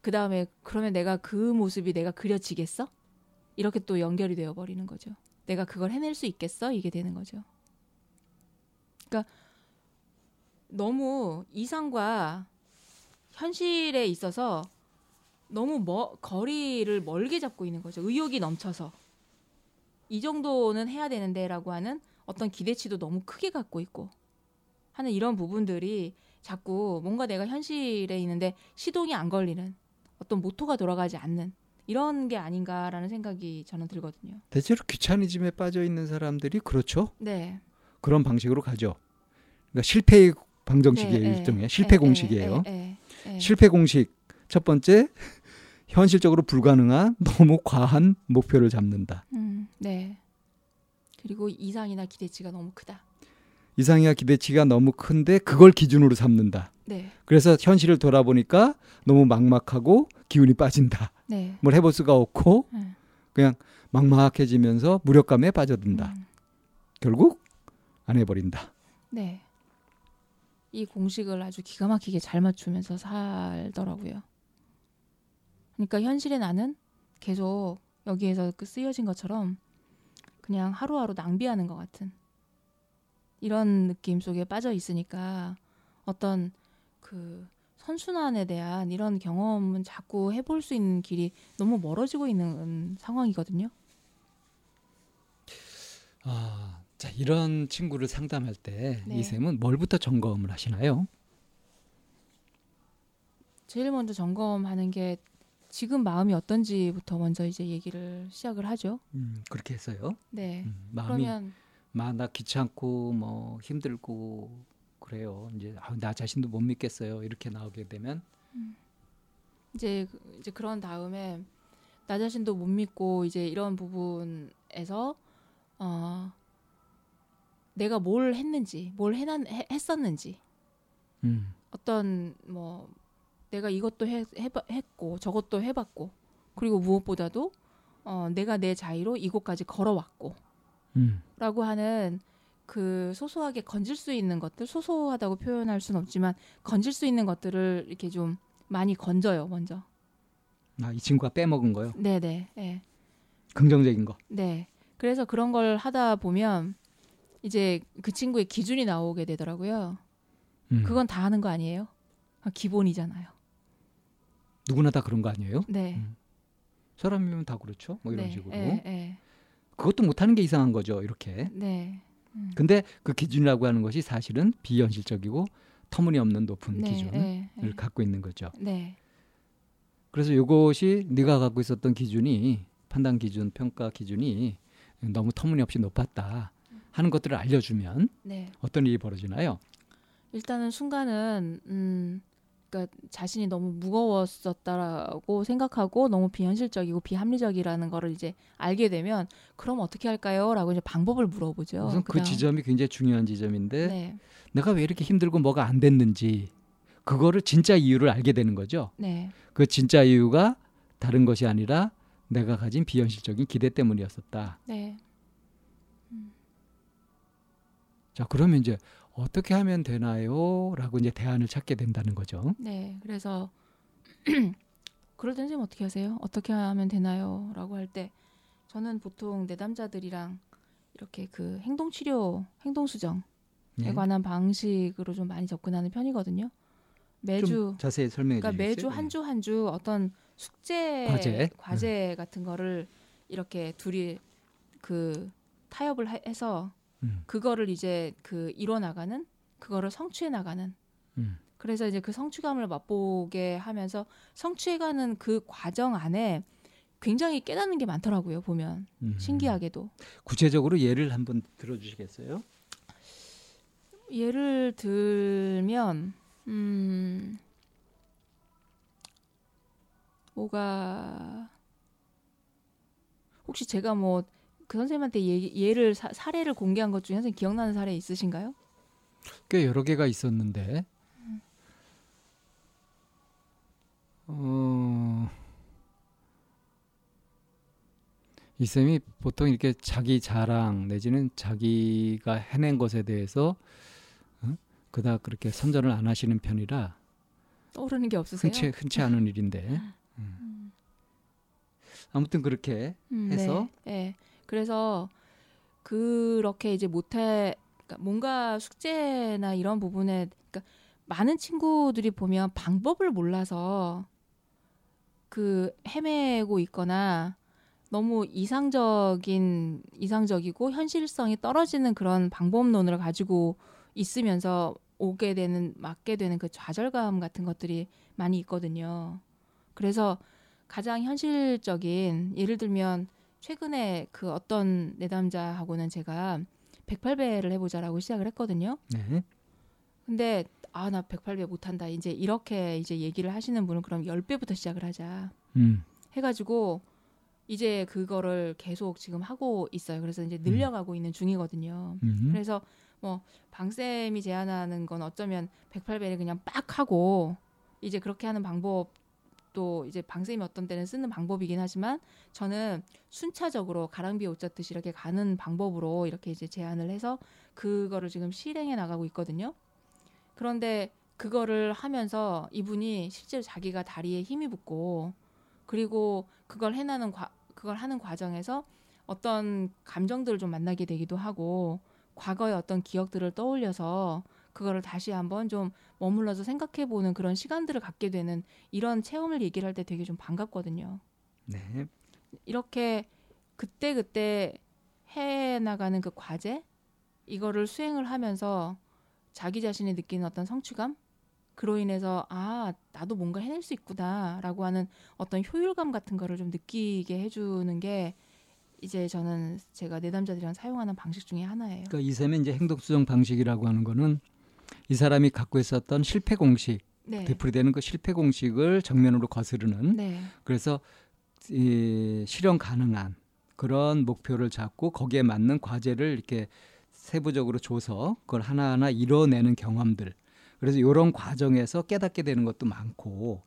그 다음에 그러면 내가 그 모습이 내가 그려지겠어? 이렇게 또 연결이 되어버리는 거죠. 내가 그걸 해낼 수 있겠어? 이게 되는 거죠. 그러니까 너무 이상과 현실에 있어서 너무 머, 거리를 멀게 잡고 있는 거죠. 의욕이 넘쳐서. 이 정도는 해야 되는데 라고 하는 어떤 기대치도 너무 크게 갖고 있고 하는 이런 부분들이 자꾸 뭔가 내가 현실에 있는데 시동이 안 걸리는 어떤 모토가 돌아가지 않는 이런 게 아닌가라는 생각이 저는 들거든요. 대체로 귀차니즘에 빠져있는 사람들이 그렇죠? 네. 그런 방식으로 가죠. 그러니까 실패의 방정식이에요. 네, 일종의 네, 실패 네, 공식이에요. 네, 네, 네, 네. 실패 공식 첫 번째 현실적으로 불가능한 너무 과한 목표를 잡는다. 음, 네. 그리고 이상이나 기대치가 너무 크다. 이상이나 기대치가 너무 큰데 그걸 기준으로 삼는다. 네. 그래서 현실을 돌아보니까 너무 막막하고 기운이 빠진다. 네. 뭘 해볼 수가 없고 네. 그냥 막막해지면서 무력감에 빠져든다. 음. 결국 안 해버린다. 네. 이 공식을 아주 기가 막히게 잘 맞추면서 살더라고요. 그러니까 현실의 나는 계속 여기에서 쓰여진 것처럼 그냥 하루하루 낭비하는 것 같은 이런 느낌 속에 빠져 있으니까 어떤 그 선순환에 대한 이런 경험은 자꾸 해볼 수 있는 길이 너무 멀어지고 있는 상황이거든요. 아, 자 이런 친구를 상담할 때 네. 이 쌤은 뭘부터 점검을 하시나요? 제일 먼저 점검하는 게 지금 마음이 어떤지부터 먼저 이제 얘기를 시작을 하죠. 음, 그렇게 했어요. 네. 음, 마음이 그러면 마, 나 귀찮고 뭐 힘들고 그래요. 이제 아, 나 자신도 못 믿겠어요. 이렇게 나오게 되면 음. 이제 이제 그런 다음에 나 자신도 못 믿고 이제 이런 부분에서 어, 내가 뭘 했는지, 뭘 해난, 해, 했었는지 음. 어떤 뭐 내가 이것도 해, 해봐, 했고 저것도 해봤고 그리고 무엇보다도 어, 내가 내 자의로 이곳까지 걸어왔고 음. 라고 하는 그 소소하게 건질 수 있는 것들, 소소하다고 표현할 수는 없지만 건질 수 있는 것들을 이렇게 좀 많이 건져요, 먼저. 아, 이 친구가 빼먹은 거요? 네네. 네. 긍정적인 거? 네. 그래서 그런 걸 하다 보면 이제 그 친구의 기준이 나오게 되더라고요. 음. 그건 다 하는 거 아니에요? 기본이잖아요. 누구나 다 그런 거 아니에요? 네. 음. 사람이면 다 그렇죠? 뭐 이런 네. 식으로. 네. 네. 그것도 못하는 게 이상한 거죠, 이렇게. 네. 음. 근데 그 기준이라고 하는 것이 사실은 비현실적이고 터무니없는 높은 네. 기준을 네. 네. 갖고 있는 거죠. 네. 그래서 이것이 네가 갖고 있었던 기준이, 판단 기준, 평가 기준이 너무 터무니없이 높았다 하는 것들을 알려주면 네. 어떤 일이 벌어지나요? 일단은 순간은 음, 그러니까 자신이 너무 무거웠었다라고 생각하고 너무 비현실적이고 비합리적이라는 거를 이제 알게 되면 그럼 어떻게 할까요? 라고 이제 방법을 물어보죠. 우선 그 지점이 굉장히 중요한 지점인데 네. 내가 왜 이렇게 힘들고 뭐가 안 됐는지 그거를 진짜 이유를 알게 되는 거죠. 네. 그 진짜 이유가 다른 것이 아니라 내가 가진 비현실적인 기대 때문이었었다. 네. 음. 자, 그러면 이제 어떻게 하면 되나요? 라고 이제 대안을 찾게 된다는 거죠. 네. 그래서 그럴 때 선생님 어떻게 하세요? 어떻게 하면 되나요? 라고 할 때 저는 보통 내담자들이랑 이렇게 그 행동치료, 행동수정에 네. 관한 방식으로 좀 많이 접근하는 편이거든요. 매주 자세히 설명해 주시겠어요? 그러니까 매주 한 주 한 주 어떤 숙제 과제, 과제 음. 같은 거를 이렇게 둘이 그 타협을 하, 해서 음. 그거를 이제 그 이뤄 나가는 그거를 성취해 나가는 음. 그래서 이제 그 성취감을 맛보게 하면서 성취해가는 그 과정 안에 굉장히 깨닫는 게 많더라고요, 보면. 음. 신기하게도. 구체적으로 예를 한번 들어주시겠어요? 예를 들면 음, 뭐가 혹시 제가 뭐 그 선생님한테 예, 예를 사, 사례를 공개한 것 중에 선생님 기억나는 사례 있으신가요? 꽤 여러 개가 있었는데 음. 어, 이 쌤이 보통 이렇게 자기 자랑 내지는 자기가 해낸 것에 대해서 그닥 그렇게 선전을 안 하시는 편이라 떠오르는 게 없으세요? 흔치, 흔치 않은 일인데 음. 음. 아무튼 그렇게 음, 해서 네, 네. 그래서 그렇게 이제 못해 그러니까 뭔가 숙제나 이런 부분에 그러니까 많은 친구들이 보면 방법을 몰라서 그 헤매고 있거나 너무 이상적인 이상적이고 현실성이 떨어지는 그런 방법론을 가지고 있으면서 오게 되는, 맞게 되는 그 좌절감 같은 것들이 많이 있거든요. 그래서 가장 현실적인, 예를 들면 최근에 그 어떤 내담자하고는 제가 백팔 배를 해보자라고 시작을 했거든요. 네. 근데 아, 나 백팔 배 못한다. 이제 이렇게 이제 얘기를 하시는 분은 그럼 십 배부터 시작을 하자. 음. 해가지고 이제 그거를 계속 지금 하고 있어요. 그래서 이제 늘려가고 음. 있는 중이거든요. 음. 그래서 뭐 방쌤이 제안하는 건 어쩌면 백팔 배를 그냥 빡 하고 이제 그렇게 하는 방법도 이제 방쌤이 어떤 때는 쓰는 방법이긴 하지만 저는 순차적으로 가랑비에 옷 젖듯이 이렇게 가는 방법으로 이렇게 이제 제안을 해서 그거를 지금 실행해 나가고 있거든요. 그런데 그거를 하면서 이분이 실제로 자기가 다리에 힘이 붙고 그리고 그걸 해나는 과, 그걸 하는 과정에서 어떤 감정들을 좀 만나게 되기도 하고 과거의 어떤 기억들을 떠올려서 그거를 다시 한번 좀 머물러서 생각해보는 그런 시간들을 갖게 되는 이런 체험을 얘기를 할 때 되게 좀 반갑거든요. 네. 이렇게 그때그때 해나가는 그 과제 이거를 수행을 하면서 자기 자신이 느끼는 어떤 성취감 그로 인해서 아 나도 뭔가 해낼 수 있구나 라고 하는 어떤 효율감 같은 거를 좀 느끼게 해주는 게 이제 저는 제가 내담자들이랑 사용하는 방식 중에 하나예요. 그러니까 이 쌤의 이제 행동수정 방식이라고 하는 거는 이 사람이 갖고 있었던 실패 공식, 네. 되풀이되는 그 실패 공식을 정면으로 거스르는 네. 그래서 이 실현 가능한 그런 목표를 잡고 거기에 맞는 과제를 이렇게 세부적으로 줘서 그걸 하나하나 이뤄내는 경험들. 그래서 이런 과정에서 깨닫게 되는 것도 많고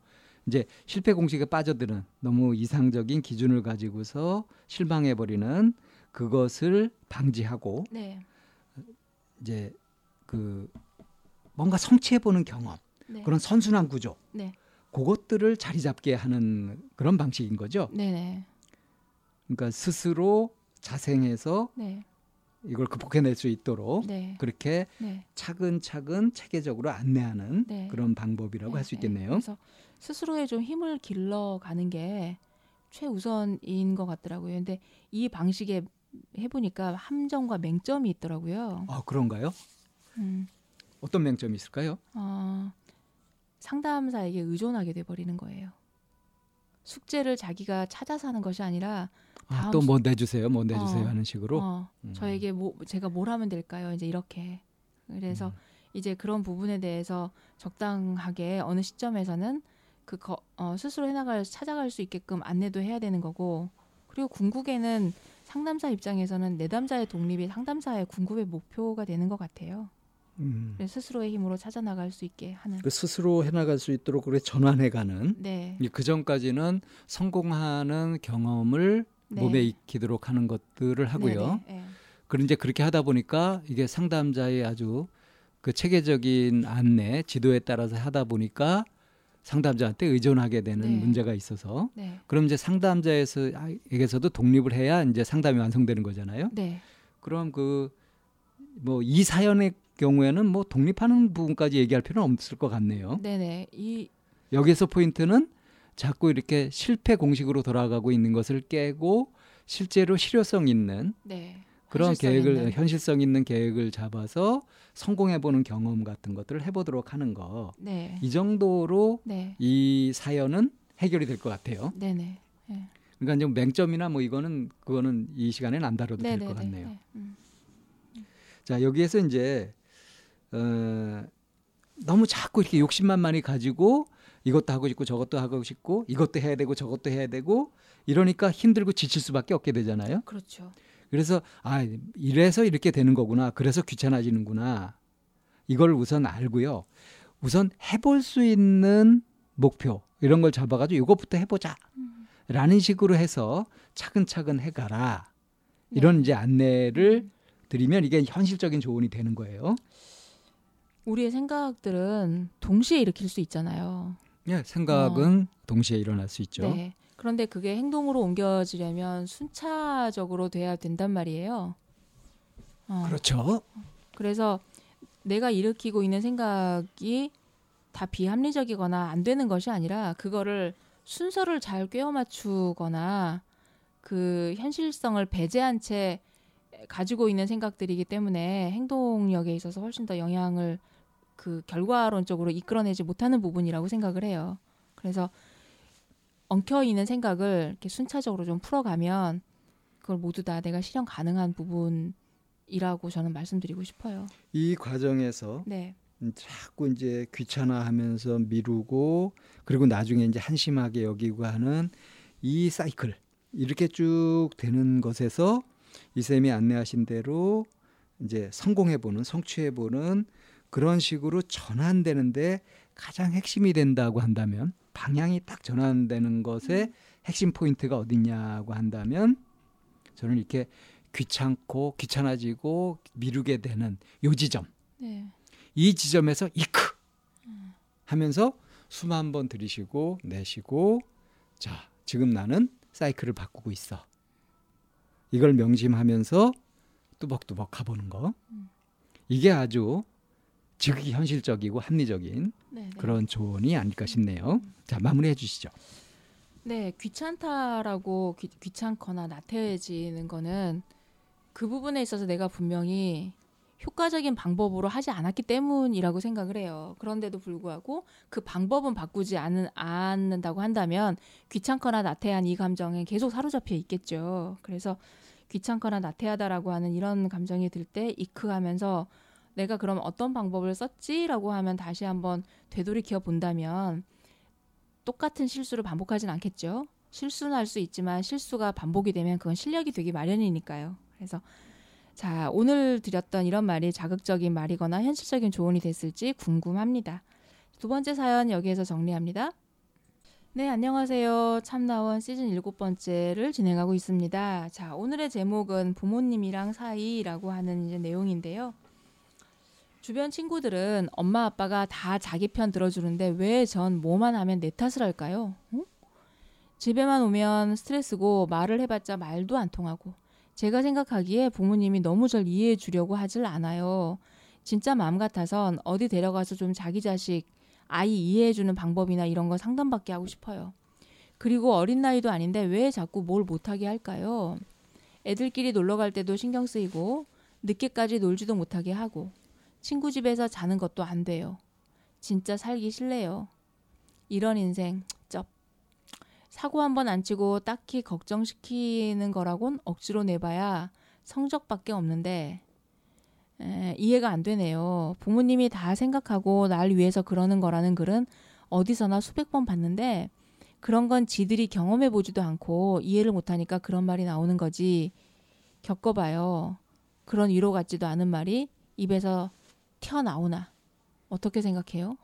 이제 실패 공식에 빠져드는 너무 이상적인 기준을 가지고서 실망해버리는 그것을 방지하고 네. 이제 그 뭔가 성취해보는 경험, 네. 그런 선순환 구조, 네. 그것들을 자리 잡게 하는 그런 방식인 거죠. 네네. 그러니까 스스로 자생해서 네. 이걸 극복해낼 수 있도록 네. 그렇게 네. 차근차근 체계적으로 안내하는 네. 그런 방법이라고 네. 할 수 있겠네요. 네. 그래서 스스로의 좀 힘을 길러가는 게 최우선인 것 같더라고요. 그런데 이 방식에 해보니까 함정과 맹점이 있더라고요. 아 그런가요? 음. 어떤 맹점이 있을까요? 어, 상담사에게 의존하게 돼버리는 거예요. 숙제를 자기가 찾아서 하는 것이 아니라 아, 또 뭐 내주세요, 뭐 내주세요 어, 하는 식으로 어, 음. 저에게 뭐 제가 뭘 하면 될까요? 이제 이렇게 그래서 음. 이제 그런 부분에 대해서 적당하게 어느 시점에서는 그 거, 어, 스스로 해나갈 찾아갈 수 있게끔 안내도 해야 되는 거고 그리고 궁극에는 상담사 입장에서는 내담자의 독립이 상담사의 궁극의 목표가 되는 것 같아요. 음. 스스로의 힘으로 찾아나갈 수 있게 하는 그 스스로 해나갈 수 있도록 그래 전환해가는 네. 그 전까지는 성공하는 경험을 네. 몸에 익히도록 하는 것들을 하고요. 네. 그런 이제 그렇게 하다 보니까 이게 상담자의 아주 그 체계적인 안내, 지도에 따라서 하다 보니까 상담자한테 의존하게 되는 네. 문제가 있어서 네. 그럼 이제 상담자에게서도 독립을 해야 이제 상담이 완성되는 거잖아요. 네. 그럼 그 뭐 이 사연의 경우에는 뭐 독립하는 부분까지 얘기할 필요는 없을 것 같네요. 네네. 이 여기서 포인트는 자꾸 이렇게 실패 공식으로 돌아가고 있는 것을 깨고 실제로 실효성 있는 네. 그런 현실성 계획을 있는. 현실성 있는 계획을 잡아서 성공해보는 경험 같은 것들을 해보도록 하는 거. 네. 이 정도로 네. 이 사연은 해결이 될 것 같아요. 네네. 네. 그러니까 좀 맹점이나 뭐 이거는 그거는 이 시간에는 안 다뤄도 될 것 같네요. 네. 음. 자 여기에서 이제. 어, 너무 자꾸 이렇게 욕심만 많이 가지고 이것도 하고 싶고 저것도 하고 싶고 이것도 해야 되고 저것도 해야 되고 이러니까 힘들고 지칠 수밖에 없게 되잖아요. 그렇죠. 그래서 아 이래서 이렇게 되는 거구나. 그래서 귀찮아지는구나. 이걸 우선 알고요. 우선 해볼 수 있는 목표 이런 걸 잡아가지고 이것부터 해보자. 음. 라는 식으로 해서 차근차근 해가라. 네. 이런 이제 안내를 드리면 이게 현실적인 조언이 되는 거예요. 우리의 생각들은 동시에 일으킬 수 있잖아요. 예, 생각은 어. 동시에 일어날 수 있죠. 네. 그런데 그게 행동으로 옮겨지려면 순차적으로 돼야 된단 말이에요. 어. 그렇죠. 그래서 내가 일으키고 있는 생각이 다 비합리적이거나 안 되는 것이 아니라 그거를 순서를 잘 꿰어 맞추거나 그 현실성을 배제한 채 가지고 있는 생각들이기 때문에 행동력에 있어서 훨씬 더 영향을 그 결과론적으로 이끌어내지 못하는 부분이라고 생각을 해요. 그래서 엉켜있는 생각을 이렇게 순차적으로 좀 풀어가면 그걸 모두 다 내가 실현 가능한 부분이라고 저는 말씀드리고 싶어요. 이 과정에서 네. 자꾸 이제 귀찮아하면서 미루고 그리고 나중에 이제 한심하게 여기고 하는 이 사이클 이렇게 쭉 되는 것에서 이 쌤이 안내하신 대로 이제 성공해보는, 성취해보는 그런 식으로 전환되는데 가장 핵심이 된다고 한다면 방향이 딱 전환되는 것의 음. 핵심 포인트가 어디냐고 한다면 저는 이렇게 귀찮고 귀찮아지고 미루게 되는 이 지점. 네. 이 지점에서 이크 음. 하면서 숨 한 번 들이쉬고 내쉬고 자 지금 나는 사이클을 바꾸고 있어. 이걸 명심하면서 뚜벅뚜벅 가보는 거. 이게 아주 지극히 현실적이고 합리적인 네네. 그런 조언이 아닐까 싶네요. 자, 마무리해 주시죠. 네, 귀찮다라고 귀, 귀찮거나 나태해지는 거는 그 부분에 있어서 내가 분명히 효과적인 방법으로 하지 않았기 때문이라고 생각을 해요. 그런데도 불구하고 그 방법은 바꾸지 않은, 않는다고 한다면 귀찮거나 나태한 이 감정은 계속 사로잡혀 있겠죠. 그래서 귀찮거나 나태하다라고 하는 이런 감정이 들 때 이크하면서 내가 그럼 어떤 방법을 썼지라고 하면 다시 한번 되돌이켜 본다면 똑같은 실수를 반복하진 않겠죠. 실수는 할 수 있지만 실수가 반복이 되면 그건 실력이 되기 마련이니까요. 그래서 자, 오늘 드렸던 이런 말이 자극적인 말이거나 현실적인 조언이 됐을지 궁금합니다. 두 번째 사연 여기에서 정리합니다. 네, 안녕하세요. 참나원 시즌 일곱 번째를 진행하고 있습니다. 자, 오늘의 제목은 부모님이랑 사이라고 하는 이제 내용인데요. 주변 친구들은 엄마 아빠가 다 자기 편 들어주는데 왜 전 뭐만 하면 내 탓을 할까요? 응? 집에만 오면 스트레스고 말을 해봤자 말도 안 통하고 제가 생각하기에 부모님이 너무 절 이해해 주려고 하질 않아요. 진짜 마음 같아선 어디 데려가서 좀 자기 자식, 아이 이해해주는 방법이나 이런 거 상담받게 하고 싶어요. 그리고 어린 나이도 아닌데 왜 자꾸 뭘 못하게 할까요? 애들끼리 놀러갈 때도 신경 쓰이고 늦게까지 놀지도 못하게 하고 친구 집에서 자는 것도 안 돼요. 진짜 살기 싫네요. 이런 인생, 쩝. 사고 한 번 안 치고 딱히 걱정시키는 거라곤 억지로 내봐야 성적밖에 없는데 에, 이해가 안 되네요. 부모님이 다 생각하고 날 위해서 그러는 거라는 글은 어디서나 수백 번 봤는데 그런 건 지들이 경험해보지도 않고 이해를 못하니까 그런 말이 나오는 거지. 겪어봐요. 그런 위로 같지도 않은 말이 입에서 튀어나오나. 어떻게 생각해요?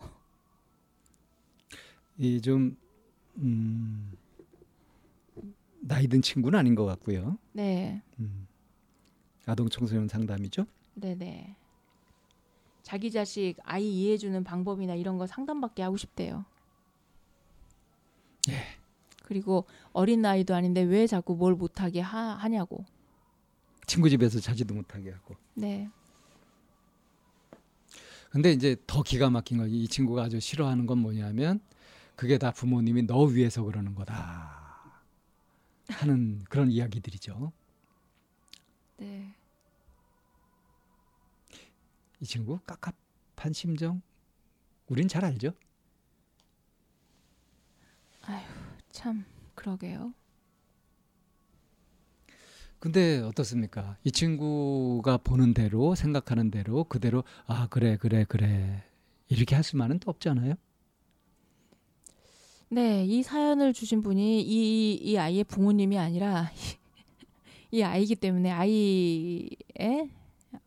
이 좀 음, 나이 든 친구는 아닌 것 같고요. 네. 음, 아동 청소년 상담이죠. 네네. 자기 자식, 아이 이해해주는 방법이나 이런 거 상담받게 하고 싶대요. 예. 그리고 어린 나이도 아닌데 왜 자꾸 뭘 못하게 하, 하냐고. 친구 집에서 자지도 못하게 하고. 네. 근데 이제 더 기가 막힌 건 이 친구가 아주 싫어하는 건 뭐냐면 그게 다 부모님이 너 위해서 그러는 거다 하는 그런 이야기들이죠. 네. 이 친구 깝깝한 심정 우린 잘 알죠. 아휴 참 그러게요. 근데 어떻습니까? 이 친구가 보는 대로 생각하는 대로 그대로 아 그래 그래 그래 이렇게 할 수만은 또 없잖아요. 네, 이 사연을 주신 분이 이, 이 아이의 부모님이 아니라 이, 이 아이기 때문에 아이의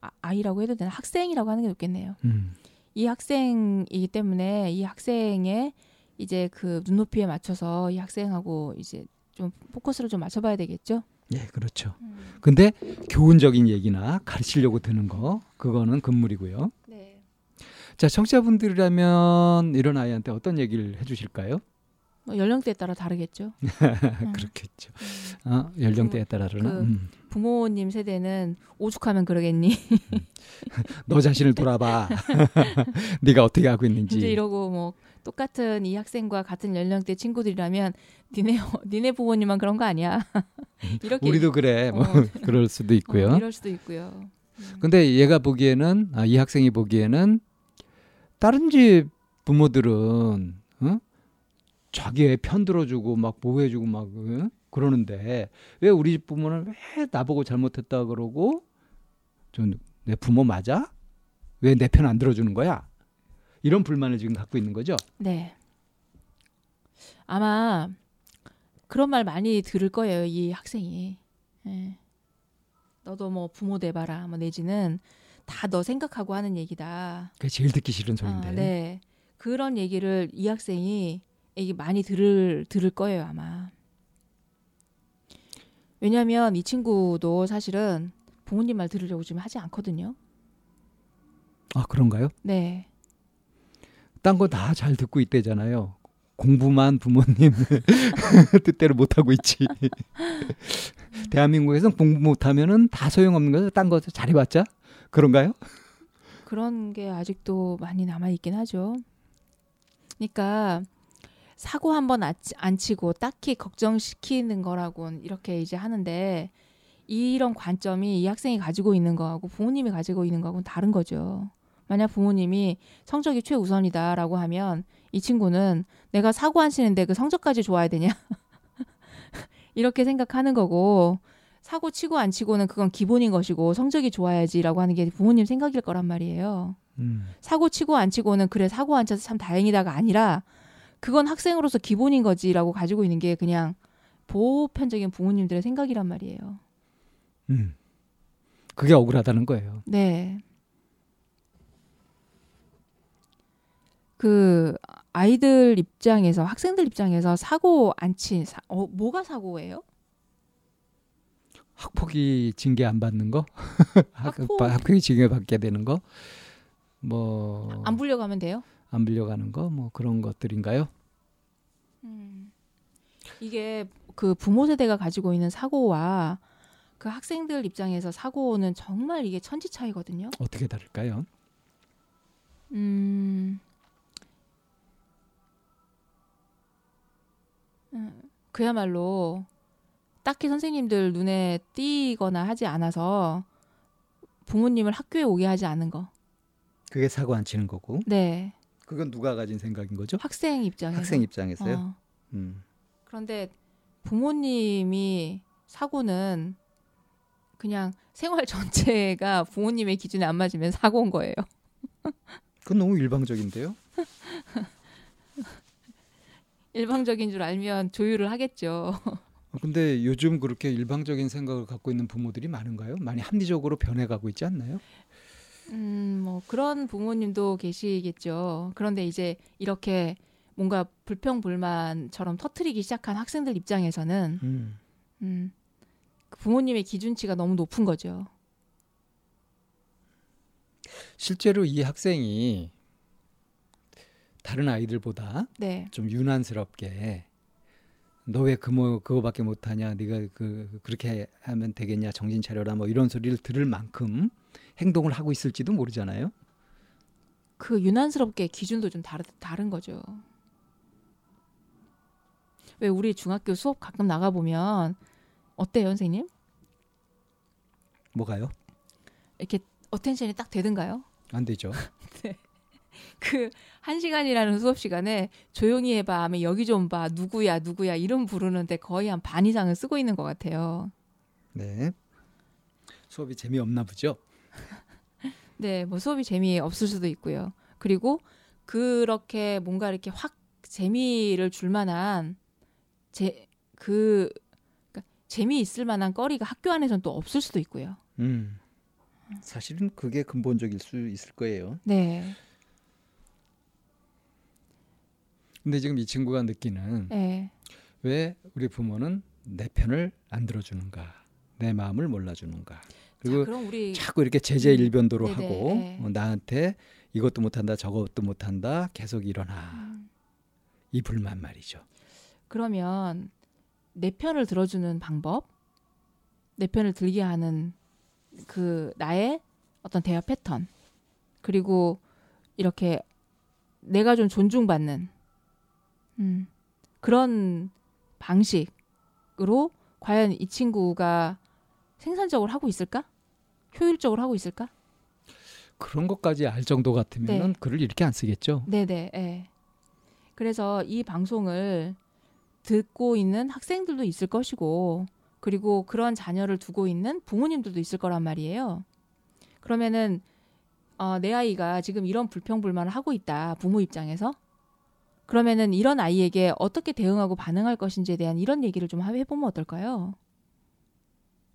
아, 아이라고 해도 되나? 학생이라고 하는 게 좋겠네요. 음. 이 학생이기 때문에 이 학생의 이제 그 눈높이에 맞춰서 이 학생하고 이제 좀 포커스를 좀 맞춰봐야 되겠죠? 예, 그렇죠. 음. 근데 교훈적인 얘기나 가르치려고 드는 거 그거는 금물이고요. 네. 자, 청취자분들이라면 이런 아이한테 어떤 얘기를 해주실까요? 뭐 연령대에 따라 다르겠죠. 그렇겠죠. 음. 어, 연령대에 따라 다르나? 그 음. 부모님 세대는 오죽하면 그러겠니? 너 자신을 돌아봐. 네가 어떻게 하고 있는지. 이제 이러고 뭐 똑같은 이 학생과 같은 연령대 친구들이라면 니네 니네 부모님만 그런 거 아니야. 이렇게 우리도 그래. 뭐 어. 그럴 수도 있고요. 어, 이럴 수도 있고요. 음. 근데 얘가 보기에는 아, 이 학생이 보기에는 다른 집 부모들은 어? 자기의 편 들어주고 막 보호해주고 막 응? 그러는데 왜 우리 집 부모는 왜 나보고 잘못했다 그러고 좀 내 부모 맞아? 왜 내 편 안 들어주는 거야? 이런 불만을 지금 갖고 있는 거죠? 네. 아마 그런 말 많이 들을 거예요. 이 학생이. 네. 너도 뭐 부모 돼봐라. 뭐 내지는 다 너 생각하고 하는 얘기다. 그게 제일 듣기 싫은 소리인데. 아, 네. 그런 얘기를 이 학생이 이게 많이 들을 들을 거예요 아마. 왜냐하면 이 친구도 사실은 부모님 말 들으려고 지금 하지 않거든요. 아 그런가요? 네. 딴 거 다 잘 듣고 있대잖아요. 공부만 부모님 뜻대로 못 하고 있지. 대한민국에서 공부 못 하면은 다 소용없는 거죠. 딴 거 잘해봤자 그런가요? 그런 게 아직도 많이 남아 있긴 하죠. 그러니까. 사고 한번 안 치고 딱히 걱정시키는 거라고는 이렇게 이제 하는데 이런 관점이 이 학생이 가지고 있는 거하고 부모님이 가지고 있는 거하고는 다른 거죠. 만약 부모님이 성적이 최우선이다라고 하면 이 친구는 내가 사고 안 치는데 그 성적까지 좋아야 되냐? 이렇게 생각하는 거고 사고 치고 안 치고는 그건 기본인 것이고 성적이 좋아야지라고 하는 게 부모님 생각일 거란 말이에요. 음. 사고 치고 안 치고는 그래 사고 안 쳐서 참 다행이다가 아니라 그건 학생으로서 기본인 거지라고 가지고 있는 게 그냥 보편적인 부모님들의 생각이란 말이에요. 음, 그게 억울하다는 거예요. 네. 그 아이들 입장에서 학생들 입장에서 사고 안 친 어, 뭐가 사고예요? 학폭이 징계 안 받는 거? 학폭. 학폭이 징계 받게 되는 거? 뭐 안 불려가면 돼요? 안 불려가는 거 뭐 그런 것들인가요? 음. 이게 그 부모 세대가 가지고 있는 사고와 그 학생들 입장에서 사고는 정말 이게 천지 차이거든요. 어떻게 다를까요? 음. 음. 그야말로 딱히 선생님들 눈에 띄거나 하지 않아서 부모님을 학교에 오게 하지 않은 거. 그게 사고 안 치는 거고. 네. 그건 누가 가진 생각인 거죠? 학생 입장에서. 학생 입장에서요. 어. 음. 그런데 부모님이 사고는 그냥 생활 전체가 부모님의 기준에 안 맞으면 사고인 거예요. 그건 너무 일방적인데요. 일방적인 줄 알면 조율을 하겠죠. 근데 요즘 그렇게 일방적인 생각을 갖고 있는 부모들이 많은가요? 많이 합리적으로 변해가고 있지 않나요? 음, 뭐 그런 부모님도 계시겠죠. 그런데 이제 이렇게 뭔가 불평불만처럼 터뜨리기 시작한 학생들 입장에서는 음. 음, 그 부모님의 기준치가 너무 높은 거죠. 실제로 이 학생이 다른 아이들보다 네. 좀 유난스럽게 너 왜 그 뭐 그거밖에 못하냐, 네가 그 그렇게 하면 되겠냐, 정신 차려라 뭐 이런 소리를 들을 만큼 행동을 하고 있을지도 모르잖아요. 그 유난스럽게 기준도 좀 다르, 다른 거죠. 왜 우리 중학교 수업 가끔 나가 보면 어때요, 선생님? 뭐가요? 이렇게 어텐션이 딱 되든가요? 안 되죠. 네. 그 한 시간이라는 수업 시간에 조용히 해봐, 하면 여기 좀 봐, 누구야 누구야 이름 부르는데 거의 한 반 이상을 쓰고 있는 것 같아요. 네. 수업이 재미없나 보죠. 네, 뭐 수업이 재미없을 수도 있고요. 그리고 그렇게 뭔가 이렇게 확 재미를 줄 만한 제, 그 그러니까 재미있을 만한 거리가 학교 안에서는 또 없을 수도 있고요. 음, 사실은 그게 근본적일 수 있을 거예요. 네. 근데 지금 이 친구가 느끼는 네. 왜 우리 부모는 내 편을 안 들어주는가, 내 마음을 몰라주는가. 그리고 자, 우리... 자꾸 이렇게 제재일변도로 네네. 하고 네. 어, 나한테 이것도 못한다 저것도 못한다 계속 일어나. 음. 이 불만 말이죠. 그러면 내 편을 들어주는 방법, 내 편을 들게 하는 그 나의 어떤 대화 패턴, 그리고 이렇게 내가 좀 존중받는 음, 그런 방식으로 과연 이 친구가 생산적으로 하고 있을까? 효율적으로 하고 있을까? 그런 것까지 알 정도 같으면 네. 글을 이렇게 안 쓰겠죠. 네네. 네. 그래서 이 방송을 듣고 있는 학생들도 있을 것이고, 그리고 그런 자녀를 두고 있는 부모님들도 있을 거란 말이에요. 그러면은 어, 내 아이가 지금 이런 불평불만을 하고 있다, 부모 입장에서. 그러면은 이런 아이에게 어떻게 대응하고 반응할 것인지에 대한 이런 얘기를 좀 해보면 어떨까요?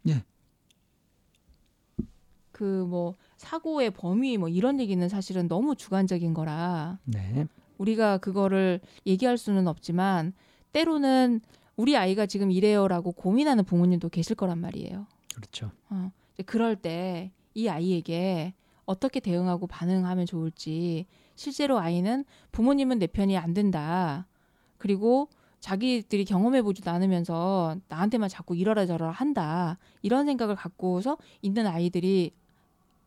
예. 그 뭐 사고의 범위 뭐 이런 얘기는 사실은 너무 주관적인 거라. 네. 우리가 그거를 얘기할 수는 없지만 때로는 우리 아이가 지금 이래요라고 고민하는 부모님도 계실 거란 말이에요. 그렇죠. 어, 그럴 때 이 아이에게 어떻게 대응하고 반응하면 좋을지, 실제로 아이는 부모님은 내 편이 안 된다, 그리고 자기들이 경험해보지도 않으면서 나한테만 자꾸 이러라 저러라 한다, 이런 생각을 갖고서 있는 아이들이,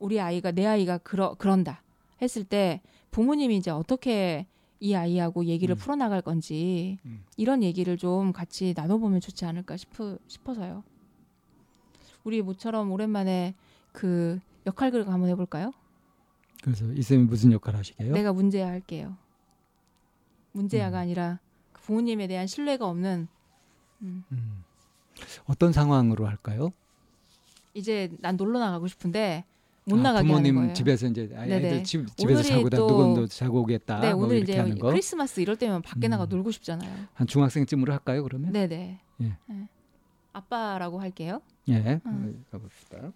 우리 아이가 내 아이가 그러, 그런다 했을 때 부모님이 이제 어떻게 이 아이하고 얘기를 음. 풀어나갈 건지 음. 이런 얘기를 좀 같이 나눠보면 좋지 않을까 싶으, 싶어서요. 우리 모처럼 오랜만에 그 역할극을 한번 해볼까요? 그래서 이 쌤이 무슨 역할 하시게요? 내가 문제야 할게요. 문제야가 음. 아니라 부모님에 대한 신뢰가 없는 음. 음. 어떤 상황으로 할까요? 이제 난 놀러 나가고 싶은데 못 아, 나가게 하는 거예요. 부모님 집에서 이제 아이들 집, 집에서 자고 다 누군도 자고 오겠다. 네, 뭐 오늘 이렇게 이제 하는 거. 크리스마스 이럴 때면 밖에 음. 나가 놀고 싶잖아요. 한 중학생쯤으로 할까요, 그러면? 네네. 예. 네. 아빠라고 할게요. 예. 음. 가봅시다.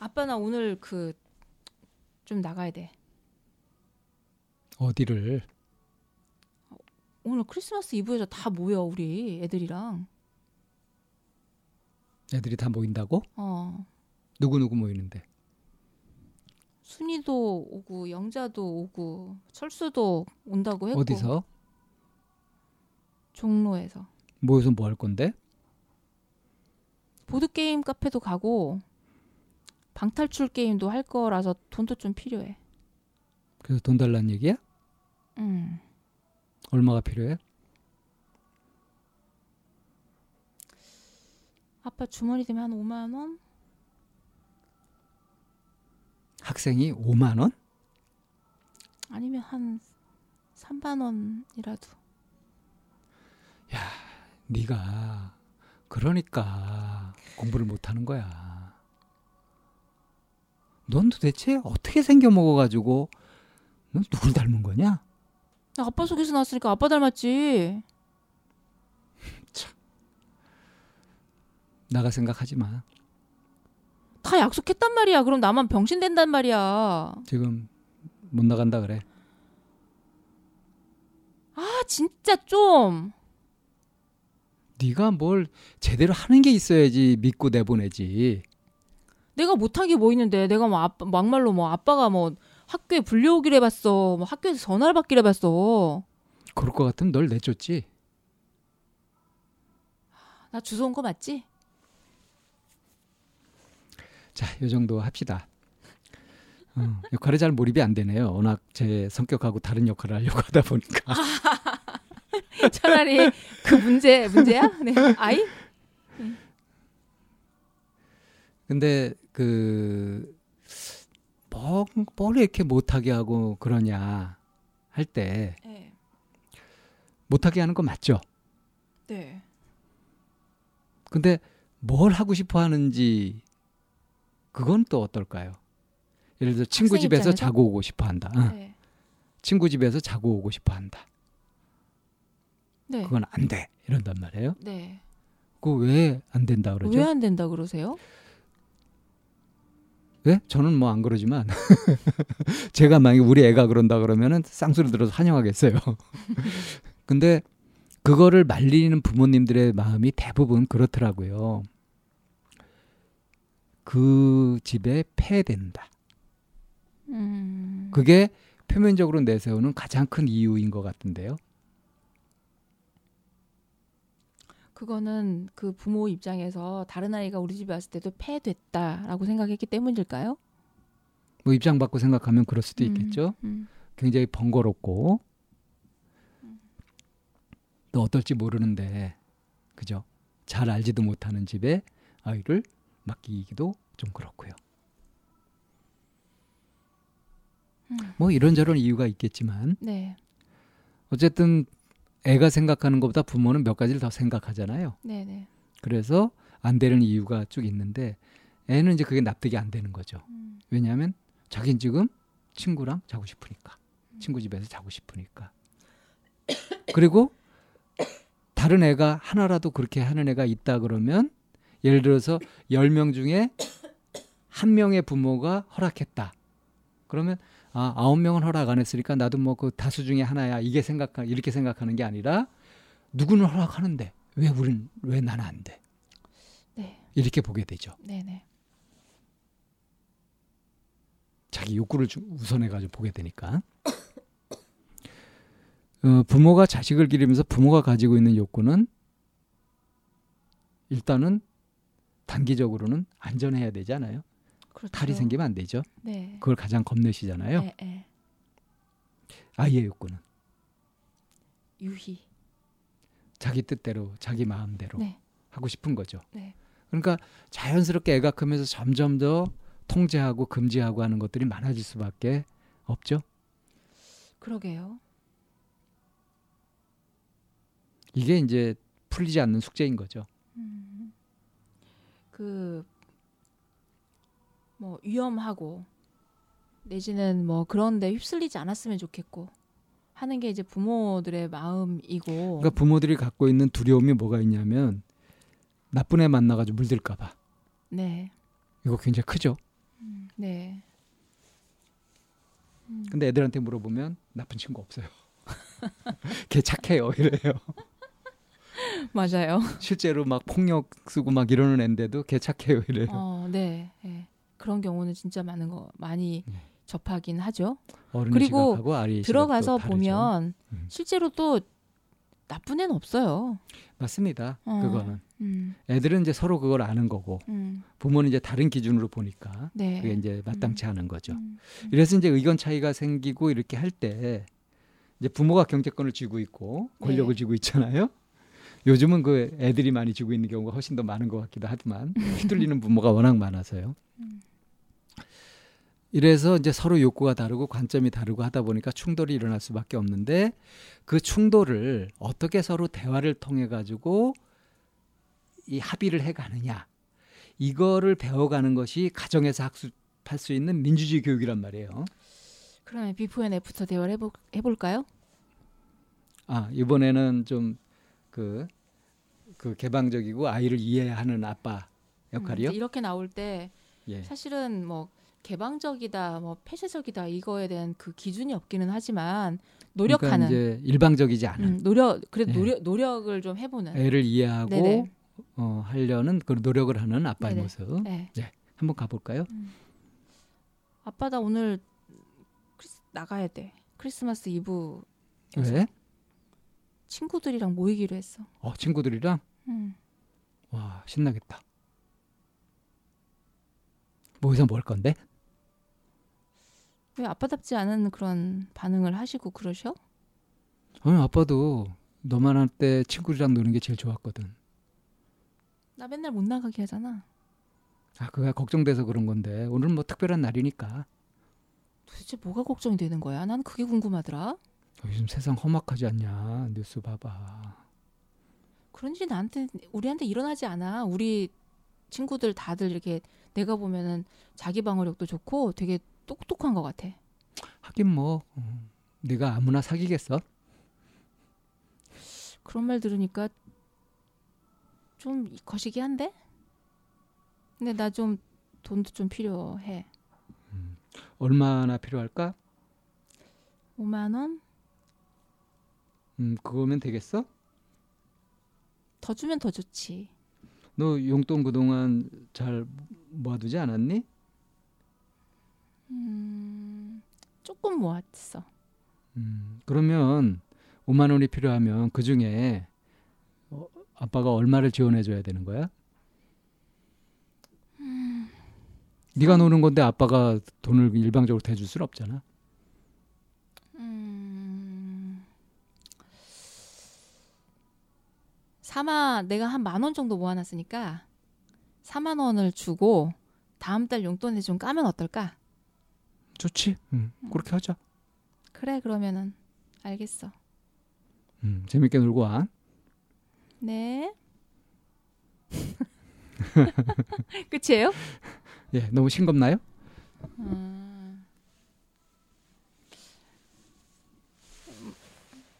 아빠 나 오늘 그 좀 나가야 돼. 어디를? 오늘 크리스마스 이브에서 다 모여, 우리 애들이랑. 애들이 다 모인다고? 어. 누구누구 모이는데? 순이도 오고 영자도 오고 철수도 온다고 했고. 어디서? 종로에서. 모여서 뭐 할 건데? 보드게임 카페도 가고 방탈출 게임도 할 거라서 돈도 좀 필요해. 그래서 돈 달라는 얘기야? 응. 음. 얼마가 필요해? 아빠 주머니 되면 한 오만 원? 학생이 오만 원? 아니면 한 삼만 원이라도. 야, 네가 그러니까 공부를 못하는 거야. 넌 도대체 어떻게 생겨 먹어가지고 넌 누굴 닮은 거냐? 나 아빠 속에서 나왔으니까 아빠 닮았지. 참, 나가 생각하지 마. 다 약속했단 말이야. 그럼 나만 병신 된단 말이야. 지금 못 나간다 그래. 아 진짜 좀. 네가 뭘 제대로 하는 게 있어야지 믿고 내보내지. 내가 못한 게 뭐 있는데. 내가 뭐 아빠, 막말로 뭐 아빠가 뭐 학교에 불려오기를 해봤어. 뭐 학교에서 전화를 받기를 해봤어. 그럴 것 같으면 널 내쫓지. 나 주소 온 거 맞지? 자, 이 정도 합시다. 어, 역할에 잘 몰입이 안 되네요. 워낙 제 성격하고 다른 역할을 하려고 하다 보니까. 차라리 그 문제, 문제야? 네. 아이? 응. 근데 그 뭐, 뭘 이렇게 못하게 하고 그러냐 할 때 네. 못하게 하는 거 맞죠? 네. 근데 뭘 하고 싶어 하는지 그건 또 어떨까요? 예를 들어 친구 집에서 입장에서? 자고 오고 싶어 한다. 네. 친구 집에서 자고 오고 싶어 한다. 네. 그건 안 돼. 이런단 말이에요. 네. 그거 왜 안 된다 그러죠? 왜 안 된다 그러세요? 네? 저는 뭐 안 그러지만 제가 만약에 우리 애가 그런다 그러면은 쌍수를 들어서 환영하겠어요. 근데 그거를 말리는 부모님들의 마음이 대부분 그렇더라고요. 그 집에 폐해된다. 음... 그게 표면적으로 내세우는 가장 큰 이유인 것 같은데요. 그거는 그 부모 입장에서 다른 아이가 우리 집에 왔을 때도 폐됐다라고 생각했기 때문일까요? 뭐 입장 받고 생각하면 그럴 수도 음, 있겠죠. 음. 굉장히 번거롭고 음. 또 어떨지 모르는데 그죠? 잘 알지도 못하는 집에 아이를 맡기기도 좀 그렇고요. 음. 뭐 이런저런 이유가 있겠지만 네. 어쨌든 애가 생각하는 것보다 부모는 몇 가지를 더 생각하잖아요. 네네. 그래서 안 되는 이유가 쭉 있는데 애는 이제 그게 납득이 안 되는 거죠. 음. 왜냐하면 자기는 지금 친구랑 자고 싶으니까. 음. 친구 집에서 자고 싶으니까. 그리고 다른 애가 하나라도 그렇게 하는 애가 있다 그러면 예를 들어서 열 명 중에 한 명의 부모가 허락했다. 그러면 아, 아홉 명은 허락 안 했으니까 나도 뭐 그 다수 중에 하나야. 이게 생각 이렇게 생각하는 게 아니라 누구는 허락하는데 왜 우린 왜 나는 안 돼? 네. 이렇게 보게 되죠. 네네. 자기 욕구를 우선해가지고 보게 되니까. 어, 부모가 자식을 기르면서 부모가 가지고 있는 욕구는 일단은 단기적으로는 안전해야 되지 않아요? 그렇죠. 탈이 생기면 안 되죠. 네. 그걸 가장 겁내시잖아요. 네, 네. 아이의 욕구는 유희. 자기 뜻대로 자기 마음대로 네. 하고 싶은 거죠. 네. 그러니까 자연스럽게 애가 크면서 점점 더 통제하고 금지하고 하는 것들이 많아질 수밖에 없죠. 그러게요. 이게 이제 풀리지 않는 숙제인 거죠. 음. 그 뭐 위험하고 내지는 뭐 그런데 휩쓸리지 않았으면 좋겠고 하는 게 이제 부모들의 마음이고. 그러니까 부모들이 갖고 있는 두려움이 뭐가 있냐면 나쁜 애 만나가지고 물들까 봐. 네. 이거 굉장히 크죠. 음, 네. 음. 근데 애들한테 물어보면 나쁜 친구 없어요. 걔 착해요 이래요. 맞아요. 실제로 막 폭력 쓰고 막 이러는 애인데도 걔 착해요 이래요. 어, 네. 네. 그런 경우는 진짜 많은 거 많이 네. 접하긴 하죠. 그리고 들어가서 보면 음. 실제로 또 나쁜 애는 없어요. 맞습니다. 어. 그거는 음. 애들은 이제 서로 그걸 아는 거고 음. 부모는 이제 다른 기준으로 보니까 네. 그게 이제 마땅치 않은 거죠. 음. 음. 이래서 이제 의견 차이가 생기고 이렇게 할 때 이제 부모가 경제권을 쥐고 있고 권력을 네. 쥐고 있잖아요. 요즘은 그 애들이 많이 쥐고 있는 경우가 훨씬 더 많은 것 같기도 하지만 휘둘리는 부모가 워낙 많아서요. 음. 이래서 이제 서로 욕구가 다르고 관점이 다르고 하다 보니까 충돌이 일어날 수밖에 없는데 그 충돌을 어떻게 서로 대화를 통해 가지고 이 합의를 해가느냐 이거를 배워가는 것이 가정에서 학습할 수 있는 민주주의 교육이란 말이에요. 그러면 비포 앤 애프터 대화를 해보, 해볼까요? 아 이번에는 좀 그 그 개방적이고 아이를 이해하는 아빠 역할이요? 음, 이렇게 나올 때 예. 사실은 뭐 개방적이다, 뭐 폐쇄적이다 이거에 대한 그 기준이 없기는 하지만 노력하는 그러니까 이제 일방적이지 않은 음, 노력 그래도 네. 노력 노력을 좀 해보는 애를 이해하고 어, 하려는 그 노력을 하는 아빠의 네네. 모습. 네. 네, 한번 가볼까요? 음. 아빠 나 오늘 크리스, 나가야 돼. 크리스마스 이브 왜? 친구들이랑 모이기로 했어. 어 친구들이랑? 음. 와 신나겠다. 모여서 뭘 건데? 왜 아빠답지 않은 그런 반응을 하시고 그러셔? 아니 아빠도 너만 한때 친구들이랑 노는 게 제일 좋았거든. 나 맨날 못 나가게 하잖아. 아 그거 걱정돼서 그런 건데 오늘은 뭐 특별한 날이니까. 도대체 뭐가 걱정이 되는 거야? 난 그게 궁금하더라. 요즘 세상 험악하지 않냐? 뉴스 봐봐. 그런지 나한테 우리한테 일어나지 않아. 우리 친구들 다들 이렇게 내가 보면은 자기 방어력도 좋고 되게 똑똑한 것 같아. 하긴 뭐 음, 네가 아무나 사귀겠어? 그런 말 들으니까 좀 거시기 한데? 근데 나 좀 돈도 좀 필요해. 음, 얼마나 필요할까? 오만 원? 음, 그거면 되겠어? 더 주면 더 좋지. 너 용돈 그동안 잘 모아두지 않았니? 음, 조금 모았어. 음, 그러면 오만 원이 필요하면 그중에 어, 아빠가 얼마를 지원해줘야 되는 거야? 음, 네가 노는 건데 아빠가 돈을 일방적으로 대줄 수는 없잖아. 음, 사마 내가 한 만 원 정도 모아놨으니까 사만 원을 주고 다음 달 용돈에 좀 까면 어떨까? 좋지. 응. 응. 그렇게 하자. 그래 그러면은 알겠어. 음, 재밌게 놀고 와. 네. 끝이에요? 예, 너무 싱겁나요? 음...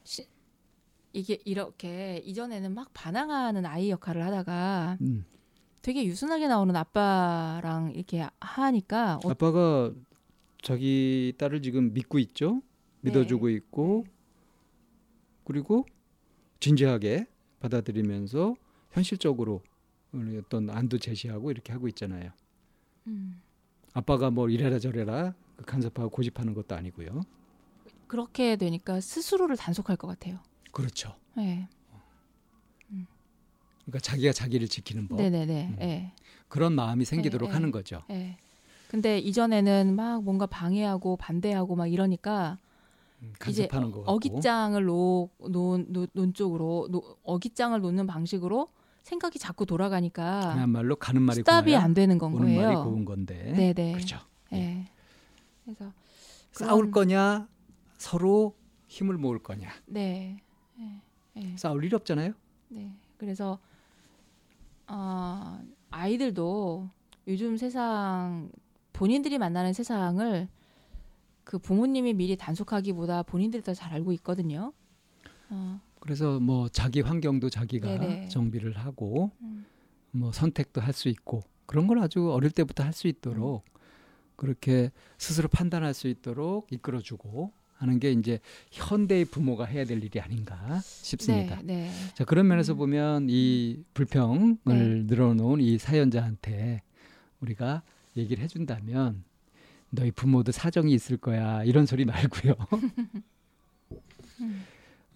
시... 이게 이렇게 이전에는 막 반항하는 아이 역할을 하다가 음. 되게 유순하게 나오는 아빠랑 이렇게 하니까 어... 아빠가 자기 딸을 지금 믿고 있죠? 믿어주고 네. 있고 그리고 진지하게 받아들이면서 현실적으로 어떤 안도 제시하고 이렇게 하고 있잖아요. 음. 아빠가 뭐 이래라 저래라 간섭하고 고집하는 것도 아니고요. 그렇게 되니까 스스로를 단속할 것 같아요. 그렇죠. 네. 음. 그러니까 자기가 자기를 지키는 법. 네네네. 음. 네. 그런 마음이 생기도록 네, 하는 거죠. 네. 근데 이전에는 막 뭔가 방해하고 반대하고 막 이러니까 이제 어깃장을 놓, 놓은, 놓, 놓은 쪽으로 놓, 어깃장을 놓는 방식으로 생각이 자꾸 돌아가니까 그야말로 가는 말이 스탑이 안 되는 건 오는 거예요. 말이 고운 건데. 네네. 그렇죠. 네. 그래서 싸울 그런... 거냐 서로 힘을 모을 거냐. 네. 네. 네. 싸울 일 없잖아요. 네. 그래서 어, 아이들도 요즘 세상 본인들이 만나는 세상을 그 부모님이 미리 단속하기보다 본인들이 더 잘 알고 있거든요. 어. 그래서 뭐 자기 환경도 자기가 네네. 정비를 하고 음. 뭐 선택도 할 수 있고 그런 걸 아주 어릴 때부터 할 수 있도록 음. 그렇게 스스로 판단할 수 있도록 이끌어주고 하는 게 이제 현대의 부모가 해야 될 일이 아닌가 싶습니다. 네, 네. 자 그런 면에서 음. 보면 이 불평을 네. 늘어놓은 이 사연자한테 우리가 얘기를 해준다면 너희 부모도 사정이 있을 거야 이런 소리 말고요. 음.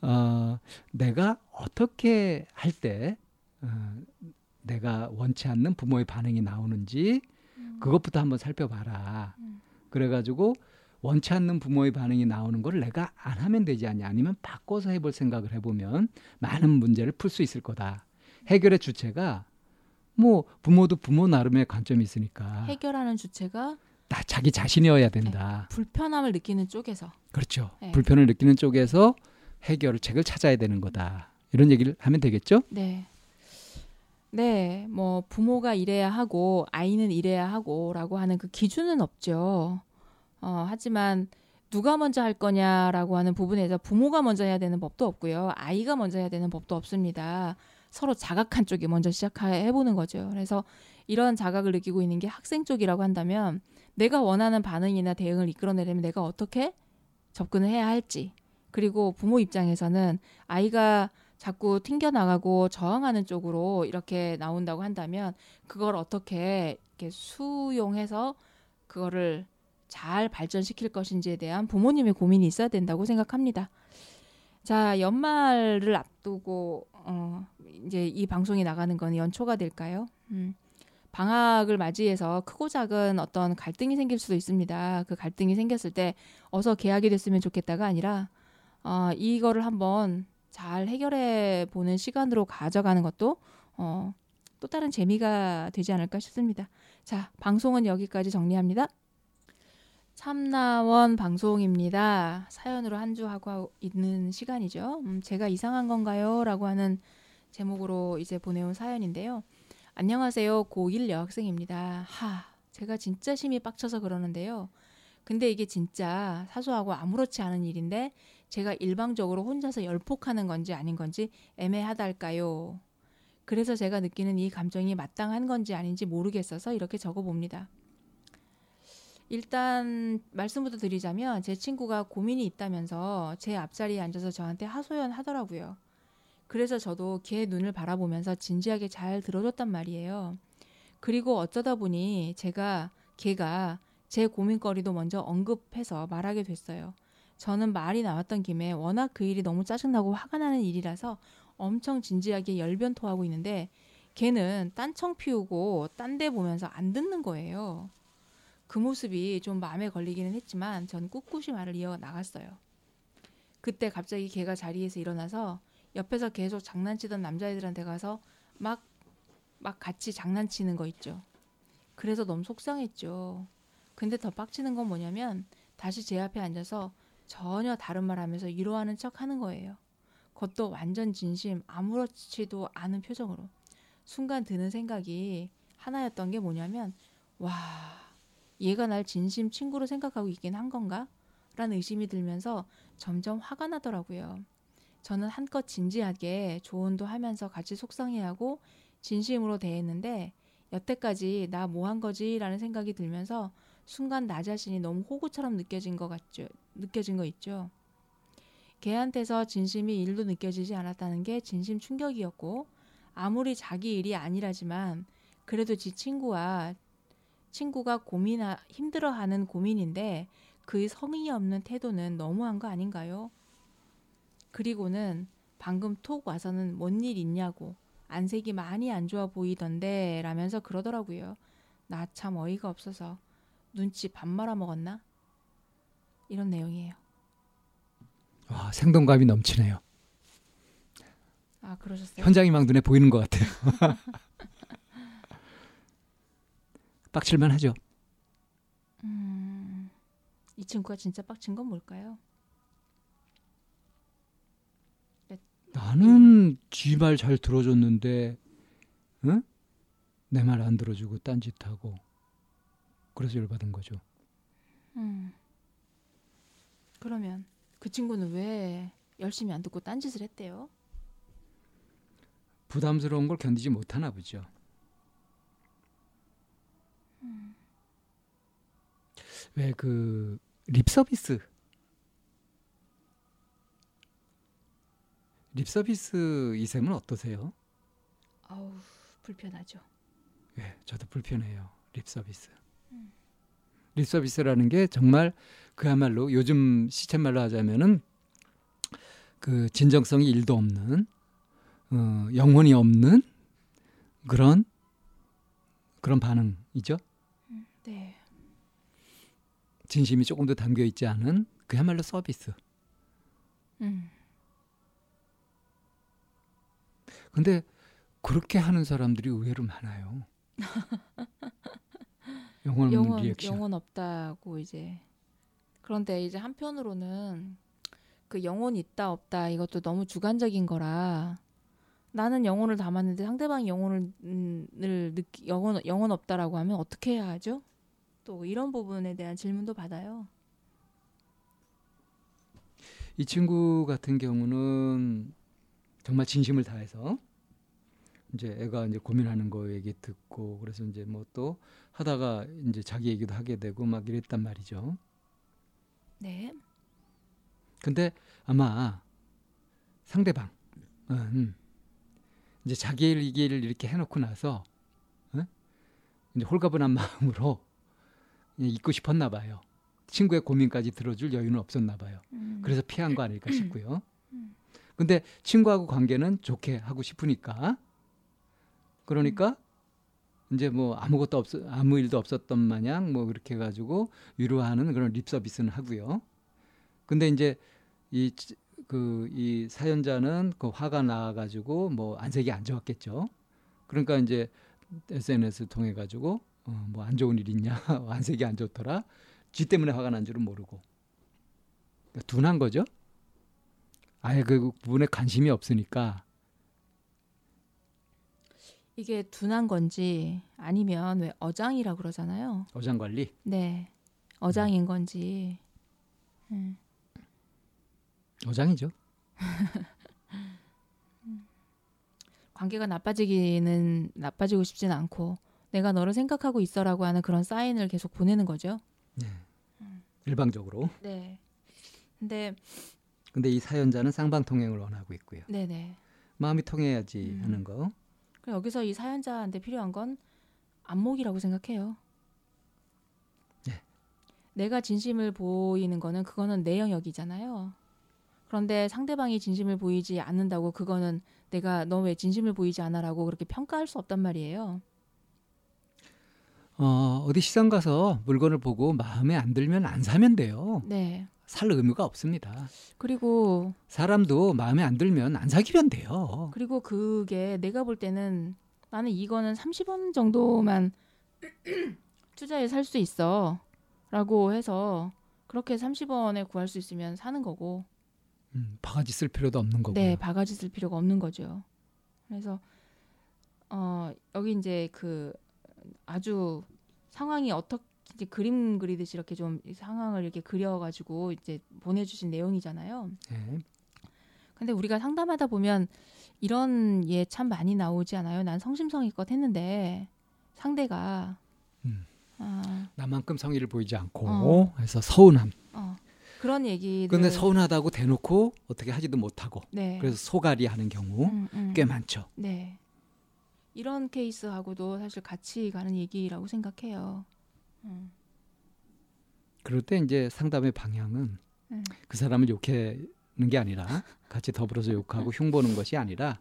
어, 내가 어떻게 할 때 어, 내가 원치 않는 부모의 반응이 나오는지 음. 그것부터 한번 살펴봐라. 음. 그래가지고 원치 않는 부모의 반응이 나오는 걸 내가 안 하면 되지 않냐, 아니면 바꿔서 해볼 생각을 해보면 많은 문제를 풀 수 있을 거다. 해결의 주체가 뭐 부모도 부모 나름의 관점이 있으니까 해결하는 주체가 나 자기 자신이어야 된다. 네, 불편함을 느끼는 쪽에서. 그렇죠. 네. 불편을 느끼는 쪽에서 해결책을 찾아야 되는 거다. 이런 얘기를 하면 되겠죠? 네. 네, 뭐 부모가 이래야 하고 아이는 이래야 하고 라고 하는 그 기준은 없죠. 어, 하지만 누가 먼저 할 거냐라고 하는 부분에서 부모가 먼저 해야 되는 법도 없고요. 아이가 먼저 해야 되는 법도 없습니다. 서로 자각한 쪽이 먼저 시작해보는 거죠. 그래서 이런 자각을 느끼고 있는 게 학생 쪽이라고 한다면 내가 원하는 반응이나 대응을 이끌어내려면 내가 어떻게 접근을 해야 할지, 그리고 부모 입장에서는 아이가 자꾸 튕겨나가고 저항하는 쪽으로 이렇게 나온다고 한다면 그걸 어떻게 이렇게 수용해서 그거를 잘 발전시킬 것인지에 대한 부모님의 고민이 있어야 된다고 생각합니다. 자, 연말을 앞두고 어, 이제 이 방송이 나가는 건 연초가 될까요? 음. 방학을 맞이해서 크고 작은 어떤 갈등이 생길 수도 있습니다. 그 갈등이 생겼을 때 어서 개학이 됐으면 좋겠다가 아니라 어, 이거를 한번 잘 해결해 보는 시간으로 가져가는 것도 어, 또 다른 재미가 되지 않을까 싶습니다. 자, 방송은 여기까지 정리합니다. 참나원 방송입니다. 사연으로 한 주 하고 있는 시간이죠. 음, 제가 이상한 건가요? 라고 하는 제목으로 이제 보내온 사연인데요. 안녕하세요. 고일 여학생입니다. 하, 제가 진짜 심히 빡쳐서 그러는데요. 근데 이게 진짜 사소하고 아무렇지 않은 일인데 제가 일방적으로 혼자서 열폭하는 건지 아닌 건지 애매하달까요? 그래서 제가 느끼는 이 감정이 마땅한 건지 아닌지 모르겠어서 이렇게 적어봅니다. 일단 말씀부터 드리자면 제 친구가 고민이 있다면서 제 앞자리에 앉아서 저한테 하소연하더라고요. 그래서 저도 걔 눈을 바라보면서 진지하게 잘 들어줬단 말이에요. 그리고 어쩌다 보니 제가 걔가 제 고민거리도 먼저 언급해서 말하게 됐어요. 저는 말이 나왔던 김에 워낙 그 일이 너무 짜증나고 화가 나는 일이라서 엄청 진지하게 열변토하고 있는데 걔는 딴청 피우고 딴 데 보면서 안 듣는 거예요. 그 모습이 좀 마음에 걸리기는 했지만 전 꿋꿋이 말을 이어나갔어요. 그때 갑자기 걔가 자리에서 일어나서 옆에서 계속 장난치던 남자애들한테 가서 막, 막 같이 장난치는 거 있죠. 그래서 너무 속상했죠. 근데 더 빡치는 건 뭐냐면 다시 제 앞에 앉아서 전혀 다른 말 하면서 위로하는 척 하는 거예요. 그것도 완전 진심, 아무렇지도 않은 표정으로. 순간 드는 생각이 하나였던 게 뭐냐면 와... 얘가 날 진심 친구로 생각하고 있긴 한 건가? 라는 의심이 들면서 점점 화가 나더라고요. 저는 한껏 진지하게 조언도 하면서 같이 속상해하고 진심으로 대했는데 여태까지 나 뭐 한 거지? 라는 생각이 들면서 순간 나 자신이 너무 호구처럼 느껴진 거 같죠. 느껴진 거 있죠. 걔한테서 진심이 일도 느껴지지 않았다는 게 진심 충격이었고 아무리 자기 일이 아니라지만 그래도 지 친구와 친구가 고민 힘들어하는 고민인데 그의 성의 없는 태도는 너무한 거 아닌가요? 그리고는 방금 톡 와서는 뭔 일 있냐고 안색이 많이 안 좋아 보이던데 라면서 그러더라고요. 나 참 어이가 없어서 눈치 밥 말아먹었나? 이런 내용이에요. 와, 생동감이 넘치네요. 아, 그러셨어요? 현장이 막 눈에 보이는 것 같아요. 빡칠만 하죠. 음, 이 친구가 진짜 빡친 건 뭘까요? 나는 지 말 잘 들어줬는데 응? 내 말 안 들어주고 딴짓하고 그래서 열받은 거죠. 음. 그러면 그 친구는 왜 열심히 안 듣고 딴짓을 했대요? 부담스러운 걸 견디지 못하나 보죠. 음. 왜 그 립서비스 립서비스 이샘은 어떠세요? 아우, 불편하죠. 예, 저도 불편해요. 립서비스 음. 립서비스라는 게 정말 그야말로 요즘 시쳇말로 하자면은 그 진정성이 일도 없는 어, 영혼이 없는 그런 그런 반응이죠. 네. 진심이 조금도 담겨 있지 않은 그야말로 서비스. 음. 근데 그렇게 하는 사람들이 의외로 많아요. 영혼 없는 영혼, 리액션. 영혼 없다고 이제. 그런데 이제 한편으로는 그 영혼 있다 없다 이것도 너무 주관적인 거라. 나는 영혼을 담았는데 상대방이 영혼을 음, 느끼, 영혼, 영혼 없다라고 하면 어떻게 해야 하죠? 또 이런 부분에 대한 질문도 받아요. 이 친구 같은 경우는 정말 진심을 다해서 이제 애가 이제 고민하는 거 얘기 듣고 그래서 이제 뭐 또 하다가 이제 자기 얘기도 하게 되고 막 이랬단 말이죠. 네. 근데 아마 상대방 음, 이제 자기 얘기를 이렇게 해놓고 나서 어? 이제 홀가분한 마음으로 잊고 싶었나 봐요. 친구의 고민까지 들어줄 여유는 없었나 봐요. 음. 그래서 피한 거 아닐까 싶고요. 음. 근데 친구하고 관계는 좋게 하고 싶으니까 그러니까 음. 이제 뭐 아무것도 없 아무 일도 없었던 마냥 뭐 그렇게 해가지고 위로하는 그런 립 서비스는 하고요. 근데 이제 이 그 이 사연자는 그 화가 나가지고 뭐 안색이 안 좋았겠죠. 그러니까 이제 에스엔에스 통해 가지고 어 뭐 안 좋은 일 있냐 안색이 안 좋더라. 쥐 때문에 화가 난 줄은 모르고 그러니까 둔한 거죠. 아예 그 부분에 관심이 없으니까. 이게 둔한 건지 아니면 왜 어장이라고 그러잖아요. 어장 관리? 네. 어장인 건지. 음. 어장이죠. 관계가 나빠지기는 나빠지고 싶진 않고 내가 너를 생각하고 있어라고 하는 그런 사인을 계속 보내는 거죠. 네. 음. 일방적으로. 네. 근데 근데 이 사연자는 쌍방통행을 원하고 있고요. 네네. 마음이 통해야지 음. 하는 거. 여기서 이 사연자한테 필요한 건 안목이라고 생각해요. 네. 내가 진심을 보이는 거는 그거는 내 영역이잖아요. 그런데 상대방이 진심을 보이지 않는다고 그거는 내가 너 왜 진심을 보이지 않아라고 그렇게 평가할 수 없단 말이에요. 어, 어디 시장 가서 물건을 보고 마음에 안 들면 안 사면 돼요. 네. 살 의무가 없습니다. 그리고 사람도 마음에 안 들면 안 사귀면 돼요. 그리고 그게 내가 볼 때는 나는 이거는 삼십 원 정도만 투자해 살 수 있어 라고 해서 그렇게 삼십 원에 구할 수 있으면 사는 거고 음, 바가지 쓸 필요도 없는 거고요. 네. 바가지 쓸 필요가 없는 거죠. 그래서 어, 여기 이제 그 아주 상황이 어떻게 이제 그림 그리듯이 이렇게 좀 상황을 이렇게 그려가지고 이제 보내주신 내용이잖아요. 네. 근데 우리가 상담하다 보면 이런 예 참 많이 나오지 않아요? 난 성심성의껏 했는데 상대가 음. 아. 나만큼 성의를 보이지 않고 어. 해서 서운함. 어. 그런 얘기들. 근데 서운하다고 대놓고 어떻게 하지도 못하고. 네. 그래서 소갈이 하는 경우 음, 음. 꽤 많죠. 네. 이런 케이스하고도 사실 같이 가는 얘기라고 생각해요. 음. 그럴 때 이제 상담의 방향은 음. 그 사람을 욕하는 게 아니라 같이 더불어서 욕하고 흉보는 것이 아니라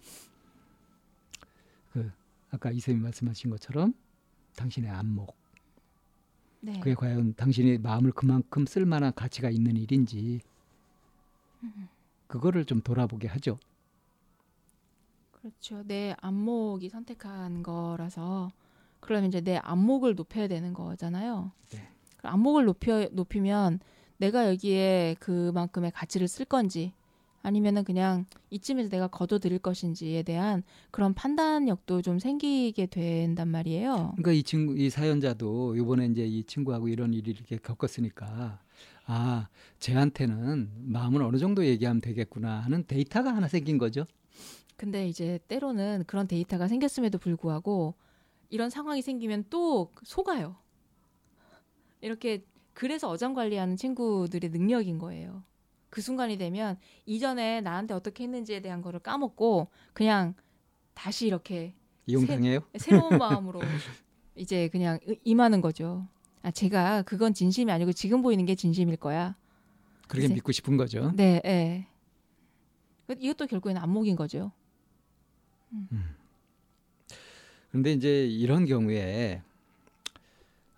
그 아까 이쌤이 말씀하신 것처럼 당신의 안목 네. 그게 과연 당신이 마음을 그만큼 쓸만한 가치가 있는 일인지 음. 그거를 좀 돌아보게 하죠. 그렇죠. 내 안목이 선택한 거라서 그러면 이제 내 안목을 높여야 되는 거잖아요. 네. 안목을 높여, 높이면 내가 여기에 그만큼의 가치를 쓸 건지 아니면은 그냥 이쯤에서 내가 거둬들일 것인지에 대한 그런 판단력도 좀 생기게 된단 말이에요. 그러니까 이 친구, 이 사연자도 이번에 이제 이 친구하고 이런 일이 이렇게 겪었으니까 아, 쟤한테는 마음을 어느 정도 얘기하면 되겠구나 하는 데이터가 하나 생긴 거죠. 근데 이제 때로는 그런 데이터가 생겼음에도 불구하고 이런 상황이 생기면 또 속아요. 이렇게 그래서 어장 관리하는 친구들의 능력인 거예요. 그 순간이 되면 이전에 나한테 어떻게 했는지에 대한 거를 까먹고 그냥 다시 이렇게 이용당해요? 새, 새로운 마음으로 이제 그냥 임하는 거죠. 아, 제가 그건 진심이 아니고 지금 보이는 게 진심일 거야. 그렇게 이제, 믿고 싶은 거죠. 네. 네. 이것도 결국에는 안목인 거죠. 음. 음. 그런데 이제 이런 경우에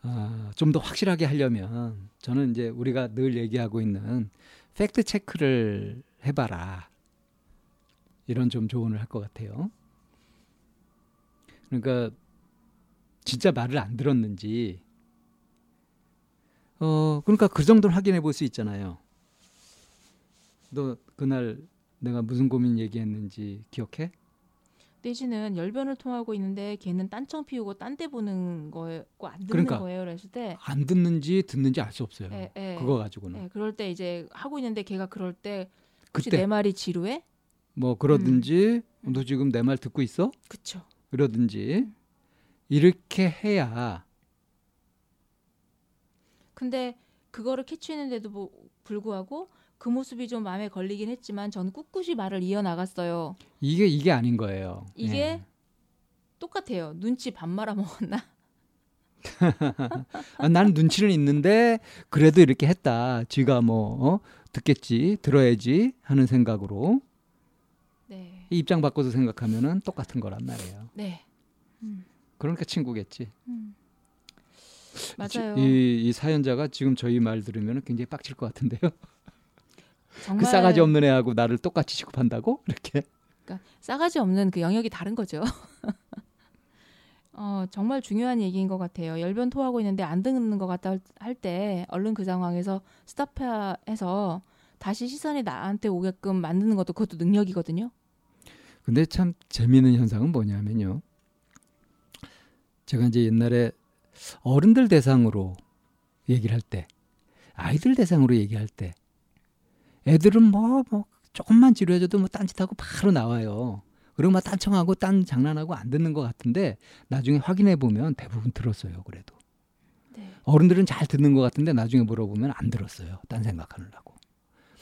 어, 좀 더 확실하게 하려면 저는 이제 우리가 늘 얘기하고 있는 팩트 체크를 해봐라 이런 좀 조언을 할 것 같아요. 그러니까 진짜 말을 안 들었는지 어 그러니까 그 정도는 확인해 볼 수 있잖아요. 너 그날 내가 무슨 고민 얘기했는지 기억해? 내지는 열변을 통하고 있는데 걔는 딴청 피우고 딴 데 보는 거고 안 듣는 그러니까, 거예요. 그랬을 때 안 듣는지 듣는지 알 수 없어요. 에, 에, 그거 가지고는. 에, 그럴 때 이제 하고 있는데 걔가 그럴 때 혹시 그때, 내 말이 지루해? 뭐 그러든지 음. 너 지금 내 말 듣고 있어? 그쵸. 그러든지 음. 이렇게 해야. 근데 그거를 캐치했는데도 뭐, 불구하고 그 모습이 좀 마음에 걸리긴 했지만 저는 꿋꿋이 말을 이어나갔어요. 이게 이게 아닌 거예요. 이게 예. 똑같아요. 눈치 밥 말아먹었나? 아, 나는 눈치는 있는데 그래도 이렇게 했다. 지가 뭐 어? 듣겠지, 들어야지 하는 생각으로 네. 이 입장 바꿔서 생각하면은 똑같은 거란 말이에요. 네. 음. 그러니까 친구겠지. 음. 맞아요. 이, 이 사연자가 지금 저희 말 들으면 굉장히 빡칠 것 같은데요. 정말... 그 싸가지 없는 애하고 나를 똑같이 취급한다고? 이렇게. 그러니까 싸가지 없는 그 영역이 다른 거죠. 어, 정말 중요한 얘기인 것 같아요. 열변 토하고 있는데 안 듣는 것 같다 할 때 얼른 그 상황에서 스탑해서 다시 시선이 나한테 오게끔 만드는 것도 그것도 능력이거든요. 근데 참 재미있는 현상은 뭐냐면요. 제가 이제 옛날에 어른들 대상으로 얘기를 할 때 아이들 대상으로 얘기할 때 애들은 뭐, 뭐 조금만 지루해져도 뭐 딴짓하고 바로 나와요. 그리고 막 딴청하고 딴 장난하고 안 듣는 것 같은데 나중에 확인해 보면 대부분 들었어요. 그래도 네. 어른들은 잘 듣는 것 같은데 나중에 물어보면 안 들었어요. 딴 생각하느라고.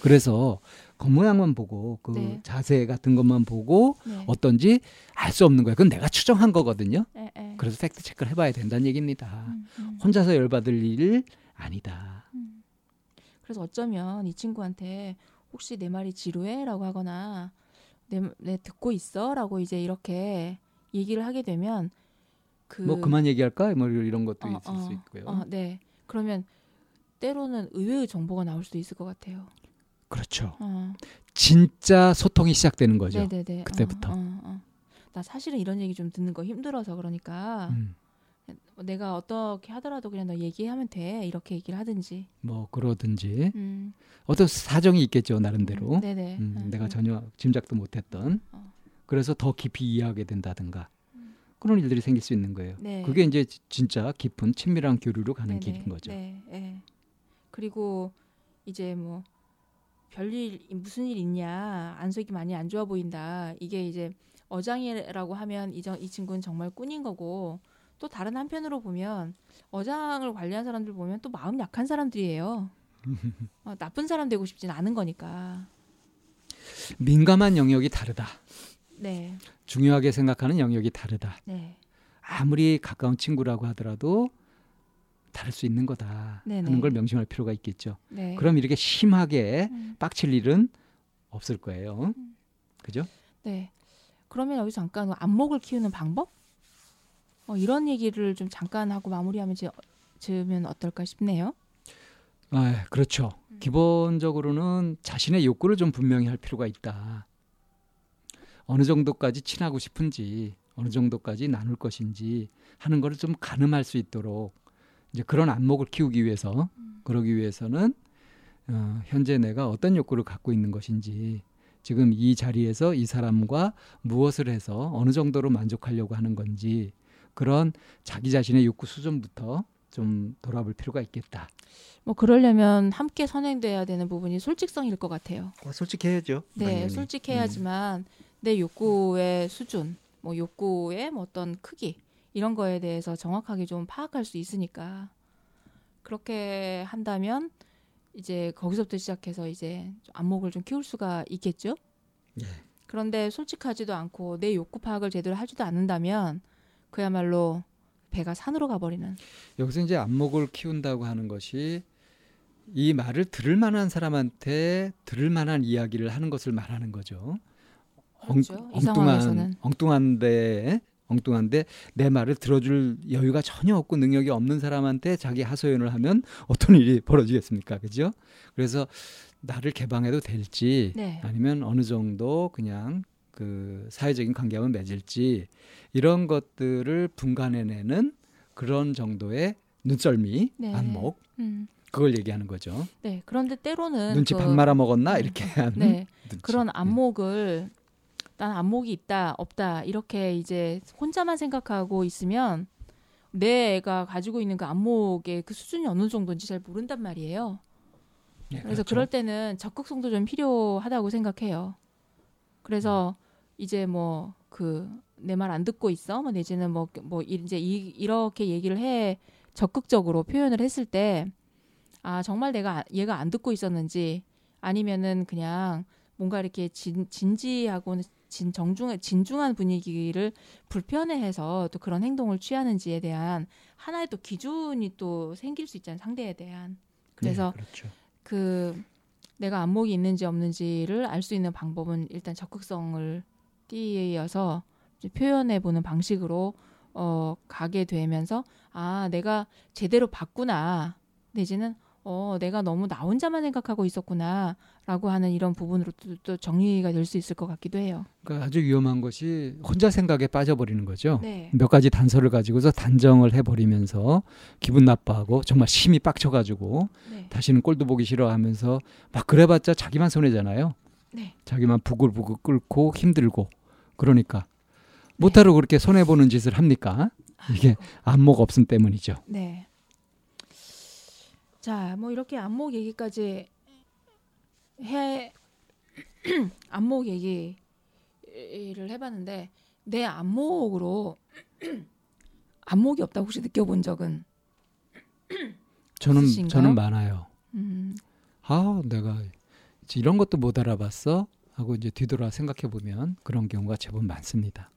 그래서 겉모양만 보고 그 네. 자세 같은 것만 보고 네. 어떤지 알 수 없는 거예요. 그건 내가 추정한 거거든요. 에, 에. 그래서 팩트 체크를 해봐야 된다는 얘기입니다. 음, 음. 혼자서 열받을 일 아니다. 음. 그래서 어쩌면 이 친구한테 혹시 내 말이 지루해? 라고 하거나 내, 내 듣고 있어? 라고 이제 이렇게 얘기를 하게 되면 그 뭐 그만 얘기할까? 뭐 이런 것도 어, 있을 어, 수 있고요. 어, 네. 그러면 때로는 의외의 정보가 나올 수도 있을 것 같아요. 그렇죠. 어. 진짜 소통이 시작되는 거죠. 네네네. 그때부터. 어, 어, 어. 나 사실은 이런 얘기 좀 듣는 거 힘들어서 그러니까 음. 내가 어떻게 하더라도 그냥 너 얘기하면 돼 이렇게 얘기를 하든지 뭐 그러든지 음. 어떤 사정이 있겠죠 나름대로 음, 네네. 음, 음. 내가 전혀 짐작도 못했던 어. 그래서 더 깊이 이해하게 된다든가 음. 그런 일들이 생길 수 있는 거예요. 네. 그게 이제 진짜 깊은 친밀한 교류로 가는 네네. 길인 거죠. 네. 네. 그리고 이제 뭐 별일 무슨 일 있냐 안색이 많이 안 좋아 보인다 이게 이제 어장이라고 하면 이, 이 친구는 정말 꾼인 거고 또 다른 한편으로 보면 어장을 관리한 사람들 보면 또 마음 약한 사람들이에요. 어, 나쁜 사람 되고 싶진 않은 거니까. 민감한 영역이 다르다. 네. 중요하게 생각하는 영역이 다르다. 네. 아무리 가까운 친구라고 하더라도 다를 수 있는 거다 네네. 하는 걸 명심할 필요가 있겠죠. 네. 그럼 이렇게 심하게 음. 빡칠 일은 없을 거예요. 음. 그죠? 네. 그러면 여기서 잠깐 안목을 키우는 방법? 어, 이런 얘기를 좀 잠깐 하고 마무리하면 지으면 어떨까 싶네요. 아, 그렇죠. 음. 기본적으로는 자신의 욕구를 좀 분명히 할 필요가 있다. 어느 정도까지 친하고 싶은지, 어느 정도까지 나눌 것인지 하는 걸 좀 가늠할 수 있도록 이제 그런 안목을 키우기 위해서, 음. 그러기 위해서는 어, 현재 내가 어떤 욕구를 갖고 있는 것인지 지금 이 자리에서 이 사람과 무엇을 해서 어느 정도로 만족하려고 하는 건지 그런 자기 자신의 욕구 수준부터 좀 돌아볼 필요가 있겠다. 뭐 그러려면 함께 선행돼야 되는 부분이 솔직성일 것 같아요. 어, 솔직해야죠. 네, 당연히. 솔직해야지만 음. 내 욕구의 수준, 뭐 욕구의 뭐 어떤 크기 이런 거에 대해서 정확하게 좀 파악할 수 있으니까 그렇게 한다면 이제 거기서부터 시작해서 이제 안목을 좀 키울 수가 있겠죠. 네. 그런데 솔직하지도 않고 내 욕구 파악을 제대로 하지도 않는다면 그야말로 배가 산으로 가버리는. 여기서 이제 안목을 키운다고 하는 것이 이 말을 들을 만한 사람한테 들을 만한 이야기를 하는 것을 말하는 거죠. 그렇죠. 엉, 엉뚱한, 엉뚱한데 엉뚱한데 내 말을 들어줄 여유가 전혀 없고 능력이 없는 사람한테 자기 하소연을 하면 어떤 일이 벌어지겠습니까? 그죠? 그래서 나를 개방해도 될지, 네, 아니면 어느 정도 그냥 그 사회적인 관계하면 맺을지, 이런 것들을 분간해내는 그런 정도의 눈썰미, 네, 안목, 음, 그걸 얘기하는 거죠. 네. 그런데 때로는 눈치 그, 밥 말아 먹었나 이렇게 하는, 네, 그런 안목을, 난 안목이 있다 없다 이렇게 이제 혼자만 생각하고 있으면 내가 가지고 있는 그 안목의 그 수준이 어느 정도인지 잘 모른단 말이에요. 네, 그래서 그렇죠. 그럴 때는 적극성도 좀 필요하다고 생각해요. 그래서 이제 뭐 그 내 말 안 듣고 있어, 뭐 내지는 뭐 뭐 이제 이, 이렇게 얘기를 해 적극적으로 표현을 했을 때, 아 정말 내가 얘가 안 듣고 있었는지, 아니면은 그냥 뭔가 이렇게 진, 진지하고 진, 정중, 진중한 분위기를 불편해해서 또 그런 행동을 취하는지에 대한 하나의 또 기준이 또 생길 수 있잖아요, 상대에 대한. 그래서 네, 그렇죠. 그 내가 안목이 있는지 없는지를 알 수 있는 방법은 일단 적극성을 띄어서 표현해보는 방식으로 어, 가게 되면서, 아 내가 제대로 봤구나, 내지는 어, 내가 너무 나 혼자만 생각하고 있었구나 라고 하는 이런 부분으로 또, 또 정리가 될 수 있을 것 같기도 해요. 그러니까 아주 위험한 것이 혼자 생각에 빠져버리는 거죠. 네. 몇 가지 단서를 가지고서 단정을 해버리면서 기분 나빠하고 정말 심히 빡쳐가지고, 네, 다시는 꼴도 보기 싫어하면서 막 그래봤자 자기만 손해잖아요. 네. 자기만 부글부글 끓고 힘들고, 그러니까 못하러, 네, 그렇게 손해보는 짓을 합니까? 이게 안목 없음 때문이죠. 네. 자, 뭐 이렇게 안목 얘기까지 해 안목 얘기를 해봤는데, 내 안목으로 안목이 없다고 혹시 느껴본 적은 저는 있으신가요? 저는 많아요. 음. 아, 내가 이런 것도 못 알아봤어 하고 이제 뒤돌아 생각해 보면 그런 경우가 제법 많습니다.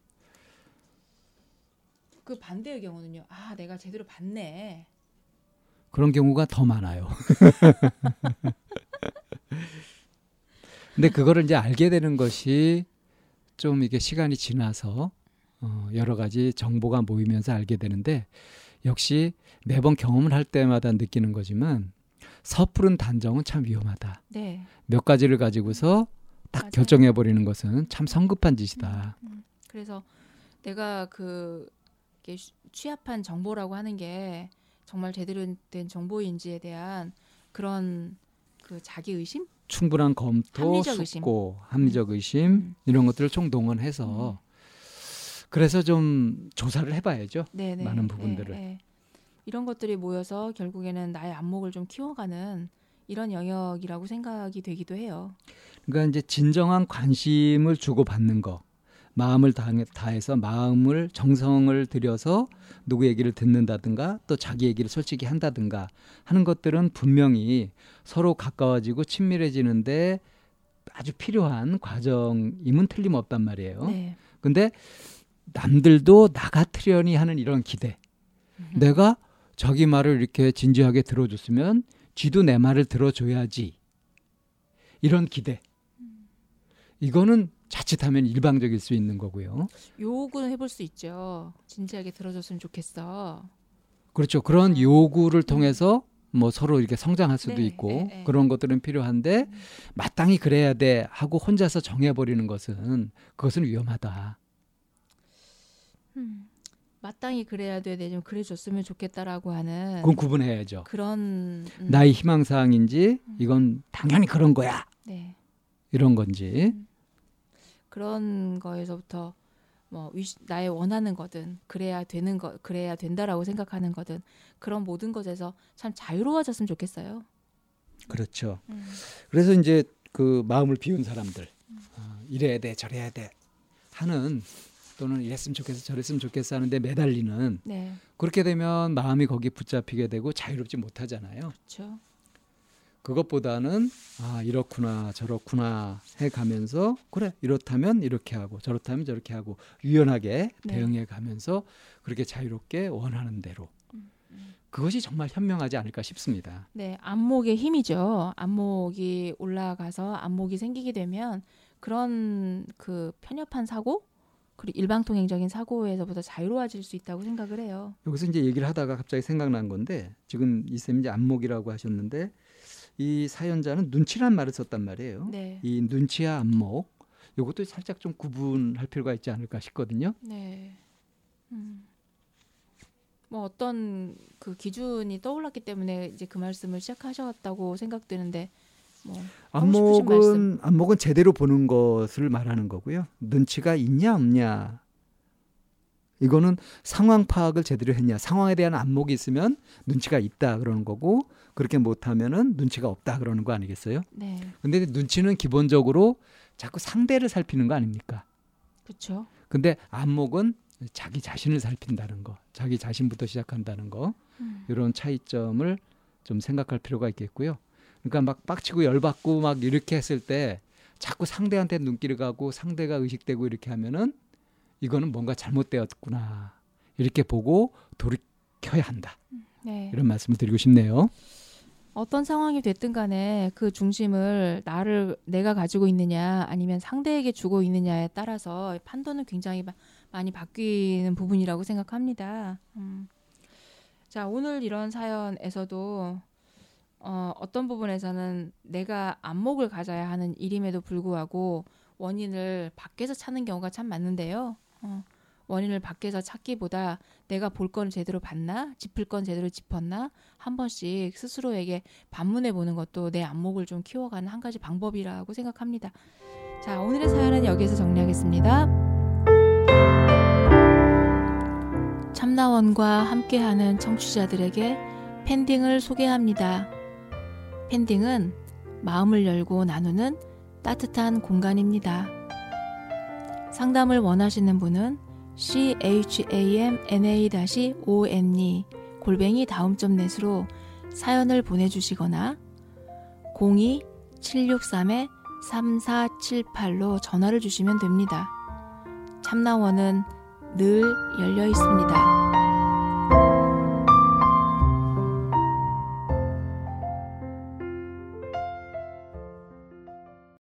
그 반대의 경우는요. 아, 내가 제대로 봤네. 그런 경우가 더 많아요. 근데 그거를 이제 알게 되는 것이 좀 이게 시간이 지나서 어 여러 가지 정보가 모이면서 알게 되는데, 역시 매번 경험을 할 때마다 느끼는 거지만 섣부른 단정은 참 위험하다. 네. 몇 가지를 가지고서 딱 맞아요. 결정해버리는 것은 참 성급한 짓이다. 음, 음. 그래서 내가 그 취합한 정보라고 하는 게 정말 제대로 된 정보인지에 대한 그런 그 자기 의심, 충분한 검토, 합리적 숙고, 의심. 합리적 의심, 음. 이런 것들을 총동원해서 음. 그래서 좀 조사를 해봐야죠. 네네. 많은 부분들을. 네네. 이런 것들이 모여서 결국에는 나의 안목을 좀 키워가는 이런 영역이라고 생각이 되기도 해요. 그러니까 이제 진정한 관심을 주고 받는 거, 마음을 다해서 마음을 정성을 들여서 누구 얘기를 듣는다든가 또 자기 얘기를 솔직히 한다든가 하는 것들은 분명히 서로 가까워지고 친밀해지는데 아주 필요한 과정임은 틀림없단 말이에요. 네. 근데 남들도 나 같으려니 하는 이런 기대, 음흠. 내가 자기 말을 이렇게 진지하게 들어줬으면 지도 내 말을 들어줘야지, 이런 기대, 음. 이거는 자칫하면 일방적일 수 있는 거고요. 요구는 해볼 수 있죠. 진지하게 들어줬으면 좋겠어. 그렇죠. 그런 음. 요구를 통해서 뭐 서로 이렇게 성장할 수도 네, 있고 네, 네. 그런 것들은 필요한데 음. 마땅히 그래야 돼 하고 혼자서 정해버리는 것은, 그것은 위험하다. 음, 마땅히 그래야 돼, 내 좀 그래줬으면 좋겠다라고 하는. 그건 구분해야죠. 그런 음. 나의 희망사항인지 음. 이건 당연히 그런 거야. 네. 이런 건지. 음. 그런 거에서부터 뭐 위시, 나의 원하는 거든 그래야 되는 거, 그래야 된다라고 생각하는 거든 그런 모든 것에서 참 자유로워졌으면 좋겠어요. 그렇죠. 음. 그래서 이제 그 마음을 비운 사람들, 음. 어, 이래야 돼 저래야 돼 하는, 또는 이랬으면 좋겠어 저랬으면 좋겠어 하는데 매달리는, 네. 그렇게 되면 마음이 거기 붙잡히게 되고 자유롭지 못하잖아요. 그렇죠. 그것보다는 아 이렇구나 저렇구나 해가면서 그래 이렇다면 이렇게 하고 저렇다면 저렇게 하고 유연하게 네. 대응해가면서 그렇게 자유롭게 원하는 대로 그것이 정말 현명하지 않을까 싶습니다. 네, 안목의 힘이죠. 안목이 올라가서 안목이 생기게 되면 그런 그 편협한 사고 그리고 일방통행적인 사고에서보다 자유로워질 수 있다고 생각을 해요. 여기서 이제 얘기를 하다가 갑자기 생각난 건데 지금 이 쌤이 이제 안목이라고 하셨는데 이 사연자는 눈치란 말을 썼단 말이에요. 네. 이 눈치와 안목 이것도 살짝 좀 구분할 필요가 있지 않을까 싶거든요. 네. 음. 뭐 어떤 그 기준이 떠올랐기 때문에 이제 그 말씀을 시작하셨다고 생각되는데 뭐 안목은 안목은 제대로 보는 것을 말하는 거고요. 눈치가 있냐 없냐 이거는 상황 파악을 제대로 했냐 상황에 대한 안목이 있으면 눈치가 있다 그러는 거고 그렇게 못하면은 눈치가 없다 그러는 거 아니겠어요? 네. 근데 눈치는 기본적으로 자꾸 상대를 살피는 거 아닙니까? 그렇죠. 근데 안목은 자기 자신을 살핀다는 거, 자기 자신부터 시작한다는 거 음. 이런 차이점을 좀 생각할 필요가 있겠고요. 그러니까 막 빡치고 열받고 막 이렇게 했을 때 자꾸 상대한테 눈길을 가고 상대가 의식되고 이렇게 하면은 이거는 뭔가 잘못되었구나 이렇게 보고 돌이켜야 한다. 네. 이런 말씀을 드리고 싶네요. 어떤 상황이 됐든 간에 그 중심을 나를 내가 가지고 있느냐 아니면 상대에게 주고 있느냐에 따라서 판도는 굉장히 많이 바뀌는 부분이라고 생각합니다. 음. 자, 오늘 이런 사연에서도 어, 어떤 부분에서는 내가 안목을 가져야 하는 일임에도 불구하고 원인을 밖에서 찾는 경우가 참 많은데요. 어, 원인을 밖에서 찾기보다 내가 볼 건 제대로 봤나? 짚을 건 제대로 짚었나? 한 번씩 스스로에게 반문해 보는 것도 내 안목을 좀 키워가는 한 가지 방법이라고 생각합니다. 자, 오늘의 사연은 여기에서 정리하겠습니다. 참나원과 함께하는 청취자들에게 팬딩을 소개합니다. 팬딩은 마음을 열고 나누는 따뜻한 공간입니다. 상담을 원하시는 분은 참나원 골뱅이 다음 점 넷으로 사연을 보내주시거나 공이 칠육삼 삼사칠팔로 전화를 주시면 됩니다. 참나원은 늘 열려 있습니다.